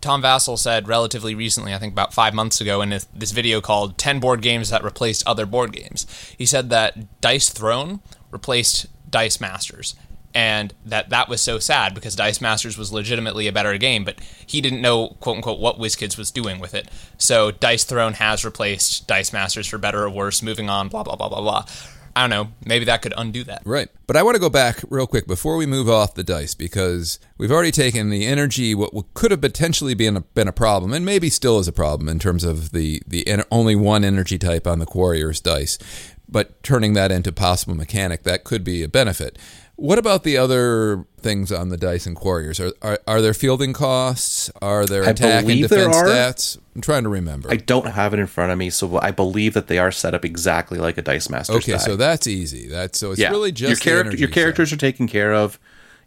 Tom Vassell said relatively recently, I think about 5 months ago, in this video called 10 Board Games That Replaced Other Board Games, he said that Dice Throne replaced Dice Masters, and that was so sad because Dice Masters was legitimately a better game, but he didn't know, quote-unquote, what WizKids was doing with it. So Dice Throne has replaced Dice Masters for better or worse, moving on, blah, blah, blah, blah, blah. I don't know. Maybe that could undo that. Right. But I want to go back real quick before we move off the dice, because we've already taken the energy, what could have potentially been a problem, and maybe still is a problem in terms of the only one energy type on the Quarriors dice, but turning that into possible mechanic, that could be a benefit. What about the other things on the dice and Quarriors? Are there fielding costs? Are there attack and defense stats? I'm trying to remember. I don't have it in front of me, so I believe that they are set up exactly like a Dice Master's die. Okay, so that's easy. It's really just your characters are taken care of.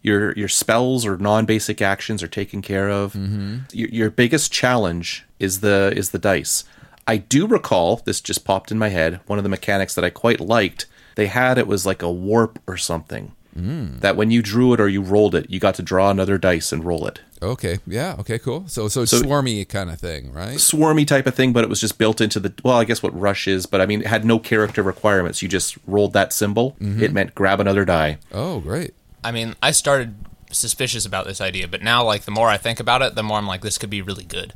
Your spells or non-basic actions are taken care of. Mm-hmm. Your biggest challenge is the dice. I do recall, this just popped in my head, one of the mechanics that I quite liked. They had, it was like a warp or something. That when you drew it or you rolled it, you got to draw another dice and roll it. Okay. Yeah. Okay, cool. So it's swarmy kind of thing, right? Swarmy type of thing, but it was just built into the, well, I guess what Rush is, but I mean, it had no character requirements. You just rolled that symbol. Mm-hmm. It meant grab another die. Oh, great. I mean, I started suspicious about this idea, but now, like, the more I think about it, the more I'm like, this could be really good.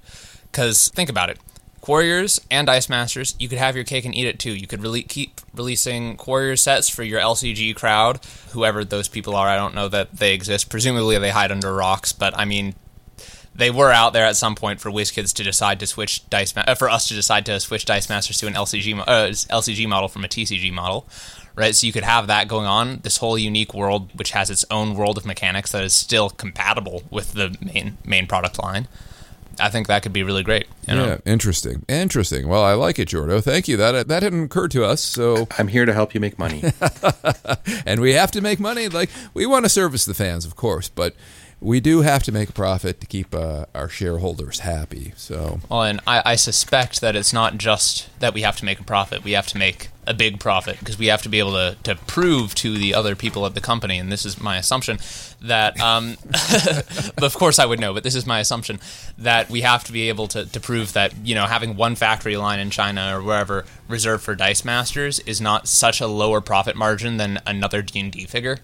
Because think about it. Quarriors and Dice Masters, you could have your cake and eat it too. You could keep releasing Quarrior sets for your LCG crowd, whoever those people are. I don't know that they exist. Presumably they hide under rocks, but I mean, they were out there at some point for WizKids to decide to switch for us to decide to switch Dice Masters to an LCG model from a TCG model, right? So you could have that going on. This whole unique world, which has its own world of mechanics that is still compatible with the main product line. I think that could be really great. You know? Yeah, interesting. Well, I like it, Jordo. Thank you. That didn't occur to us. So I'm here to help you make money, and we have to make money. Like, we want to service the fans, of course, but we do have to make a profit to keep our shareholders happy. So, well, and I suspect that it's not just that we have to make a profit. We have to make a big profit because we have to be able to prove to the other people at the company, and this is my assumption, that, of course I would know, but this is my assumption, that we have to be able to prove that, you know, having one factory line in China or wherever reserved for Dice Masters is not such a lower profit margin than another D&D figure,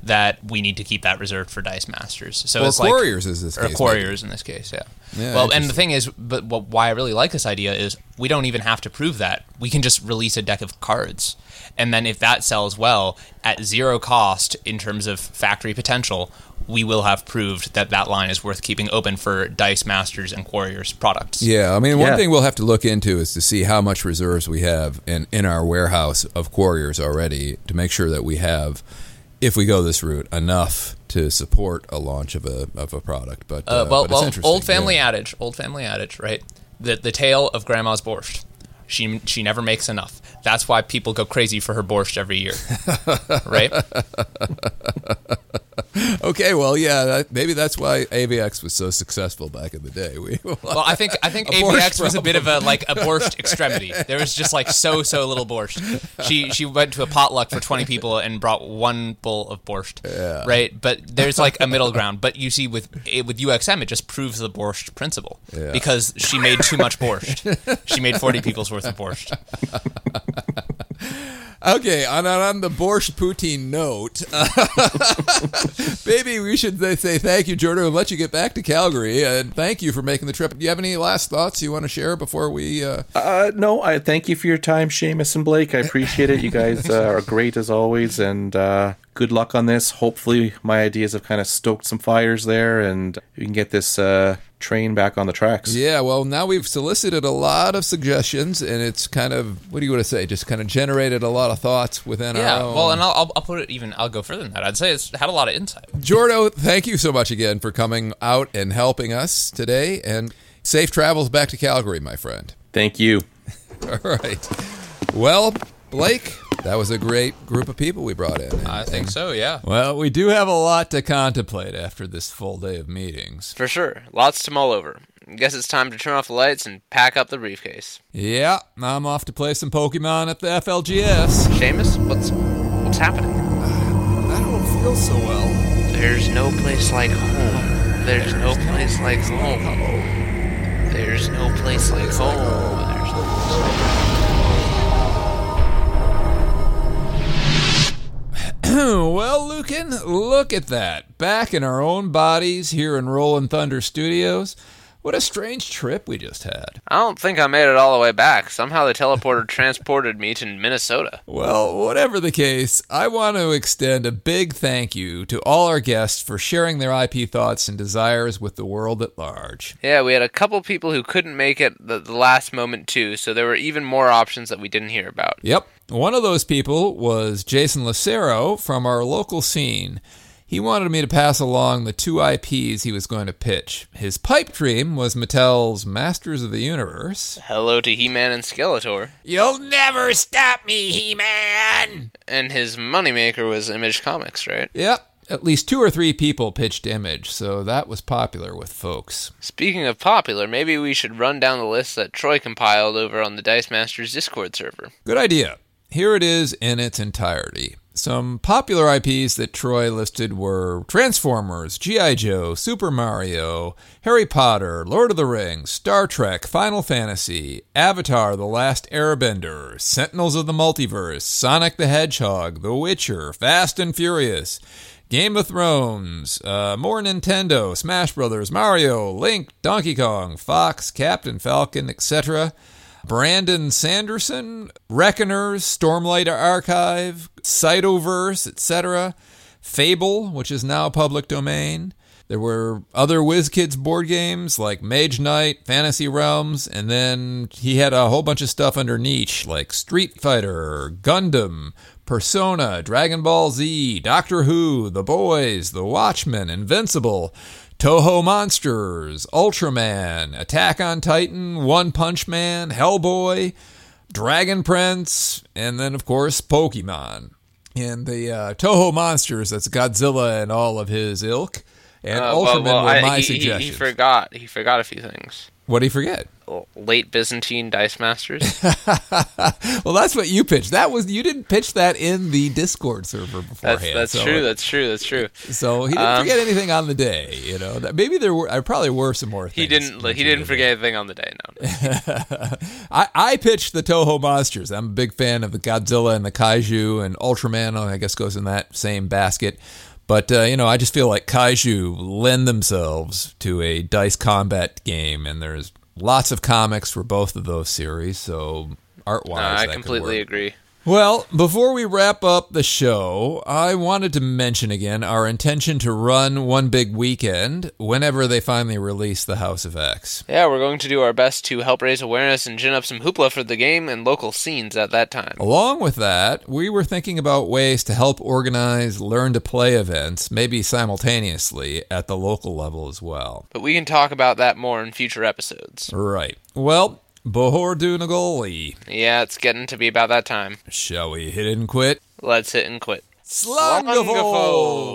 that we need to keep that reserved for Dice Masters. So it's like Quarriors is this case. Or Quarriors in this case, yeah. Well, and the thing is, but why I really like this idea is we don't even have to prove that. We can just release a deck of cards. And then if that sells well, at zero cost in terms of factory potential, we will have proved that line is worth keeping open for Dice Masters and Quarriors products. Yeah, I mean, one thing we'll have to look into is to see how much reserves we have in our warehouse of Quarriors already to make sure that we have, if we go this route, enough to support a launch of a product, but but it's interesting. Old family adage, right? The tale of Grandma's borscht. She never makes enough. That's why people go crazy for her borscht every year, right? Okay, well, yeah, maybe that's why AVX was so successful back in the day. Well, I think AVX was a bit of a borscht extremity. There was just so little borscht. She went to a potluck for 20 people and brought one bowl of borscht, right? But there's a middle ground. But you see, with UXM, it just proves the borscht principle because she made too much borscht. She made 40 people's worth of borscht. Okay, on the borscht poutine note, maybe we should say thank you, Jordan, and let you get back to Calgary. And thank you for making the trip. Do you have any last thoughts you want to share before we... No, I thank you for your time, Seamus and Blake. I appreciate it. You guys are great as always, and good luck on this. Hopefully my ideas have kind of stoked some fires there, and we can get this... train back on the tracks. Yeah, well, now we've solicited a lot of suggestions, and it's kind of, what do you want to say, just kind of generated a lot of thoughts within our own. Yeah, well, and I'll put it even, I'll go further than that. I'd say it's had a lot of insight. Jordo, thank you so much again for coming out and helping us today, and safe travels back to Calgary, my friend. Thank you. All right. Well, Blake, that was a great group of people we brought in. I think so, yeah. Well, we do have a lot to contemplate after this full day of meetings. For sure. Lots to mull over. I guess it's time to turn off the lights and pack up the briefcase. Yeah, I'm off to play some Pokemon at the FLGS. Seamus, what's happening? I don't feel so well. There's no place like home. There's no place like home. There's no place like home. There's no place like home. Well, Lucan, look at that. Back in our own bodies here in Rolling Thunder Studios. What a strange trip we just had. I don't think I made it all the way back. Somehow the teleporter transported me to Minnesota. Well, whatever the case, I want to extend a big thank you to all our guests for sharing their IP thoughts and desires with the world at large. Yeah, we had a couple people who couldn't make it the last moment too, so there were even more options that we didn't hear about. Yep. One of those people was Jason Lucero from our local scene. He wanted me to pass along the two IPs he was going to pitch. His pipe dream was Mattel's Masters of the Universe. Hello to He-Man and Skeletor. You'll never stop me, He-Man! And his moneymaker was Image Comics, right? Yep. At least two or three people pitched Image, so that was popular with folks. Speaking of popular, maybe we should run down the list that Troy compiled over on the Dice Masters Discord server. Good idea. Here it is in its entirety. Some popular IPs that Troy listed were Transformers, G.I. Joe, Super Mario, Harry Potter, Lord of the Rings, Star Trek, Final Fantasy, Avatar: The Last Airbender, Sentinels of the Multiverse, Sonic the Hedgehog, The Witcher, Fast and Furious, Game of Thrones, more Nintendo, Smash Brothers, Mario, Link, Donkey Kong, Fox, Captain Falcon, etc. Brandon Sanderson, Reckoners, Stormlight Archive, Cytoverse, etc. Fable, which is now public domain. There were other WizKids board games like Mage Knight, Fantasy Realms, and then he had a whole bunch of stuff under niche like Street Fighter, Gundam, Persona, Dragon Ball Z, Doctor Who, The Boys, The Watchmen, Invincible, Toho Monsters, Ultraman, Attack on Titan, One Punch Man, Hellboy, Dragon Prince, and then, of course, Pokemon. And the Toho Monsters, that's Godzilla and all of his ilk, and Ultraman were my suggestions. He forgot a few things. What did he forget? Late Byzantine Dice Masters. Well, that's what you pitched. You didn't pitch that in the Discord server beforehand. That's true. So he didn't forget anything on the day. You know, maybe there probably were some more things. He didn't forget anything on the day. No. I pitched the Toho Monsters. I'm a big fan of the Godzilla and the Kaiju and Ultraman. I guess goes in that same basket. But, I just feel like Kaiju lend themselves to a dice combat game, and there's lots of comics for both of those series, so art-wise I completely agree. Well, before we wrap up the show, I wanted to mention again our intention to run One Big Weekend whenever they finally release the House of X. Yeah, we're going to do our best to help raise awareness and gin up some hoopla for the game and local scenes at that time. Along with that, we were thinking about ways to help organize learn-to-play events, maybe simultaneously at the local level as well. But we can talk about that more in future episodes. Right. Well, Bohordunagoli. Yeah, it's getting to be about that time. Shall we hit it and quit? Let's hit and quit. Slangafol!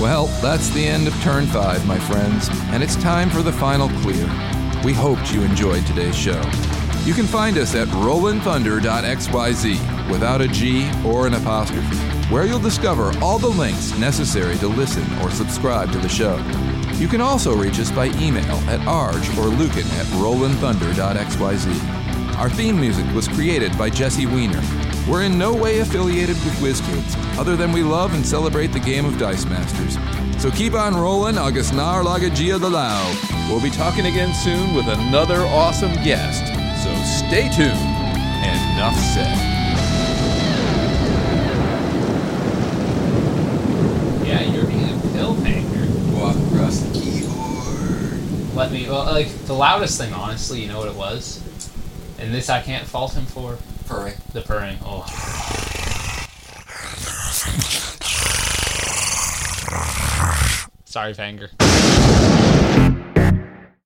Well, that's the end of Turn 5, my friends, and it's time for the final clear. We hoped you enjoyed today's show. You can find us at RolandThunder.xyz, without a G or an apostrophe, where you'll discover all the links necessary to listen or subscribe to the show. You can also reach us by email at arj or lucan at RolandThunder.xyz. Our theme music was created by Jesse Weiner. We're in no way affiliated with WizKids, other than we love and celebrate the game of Dice Masters. So keep on rolling, agus nar laga gia da lao. We'll be talking again soon with another awesome guest. So stay tuned, and enough said. Yeah, you're being a pill painter. Walk across the keyboard. The loudest thing, honestly, you know what it was? And this I can't fault him for. Purring. The purring, oh. Sorry, Fanger.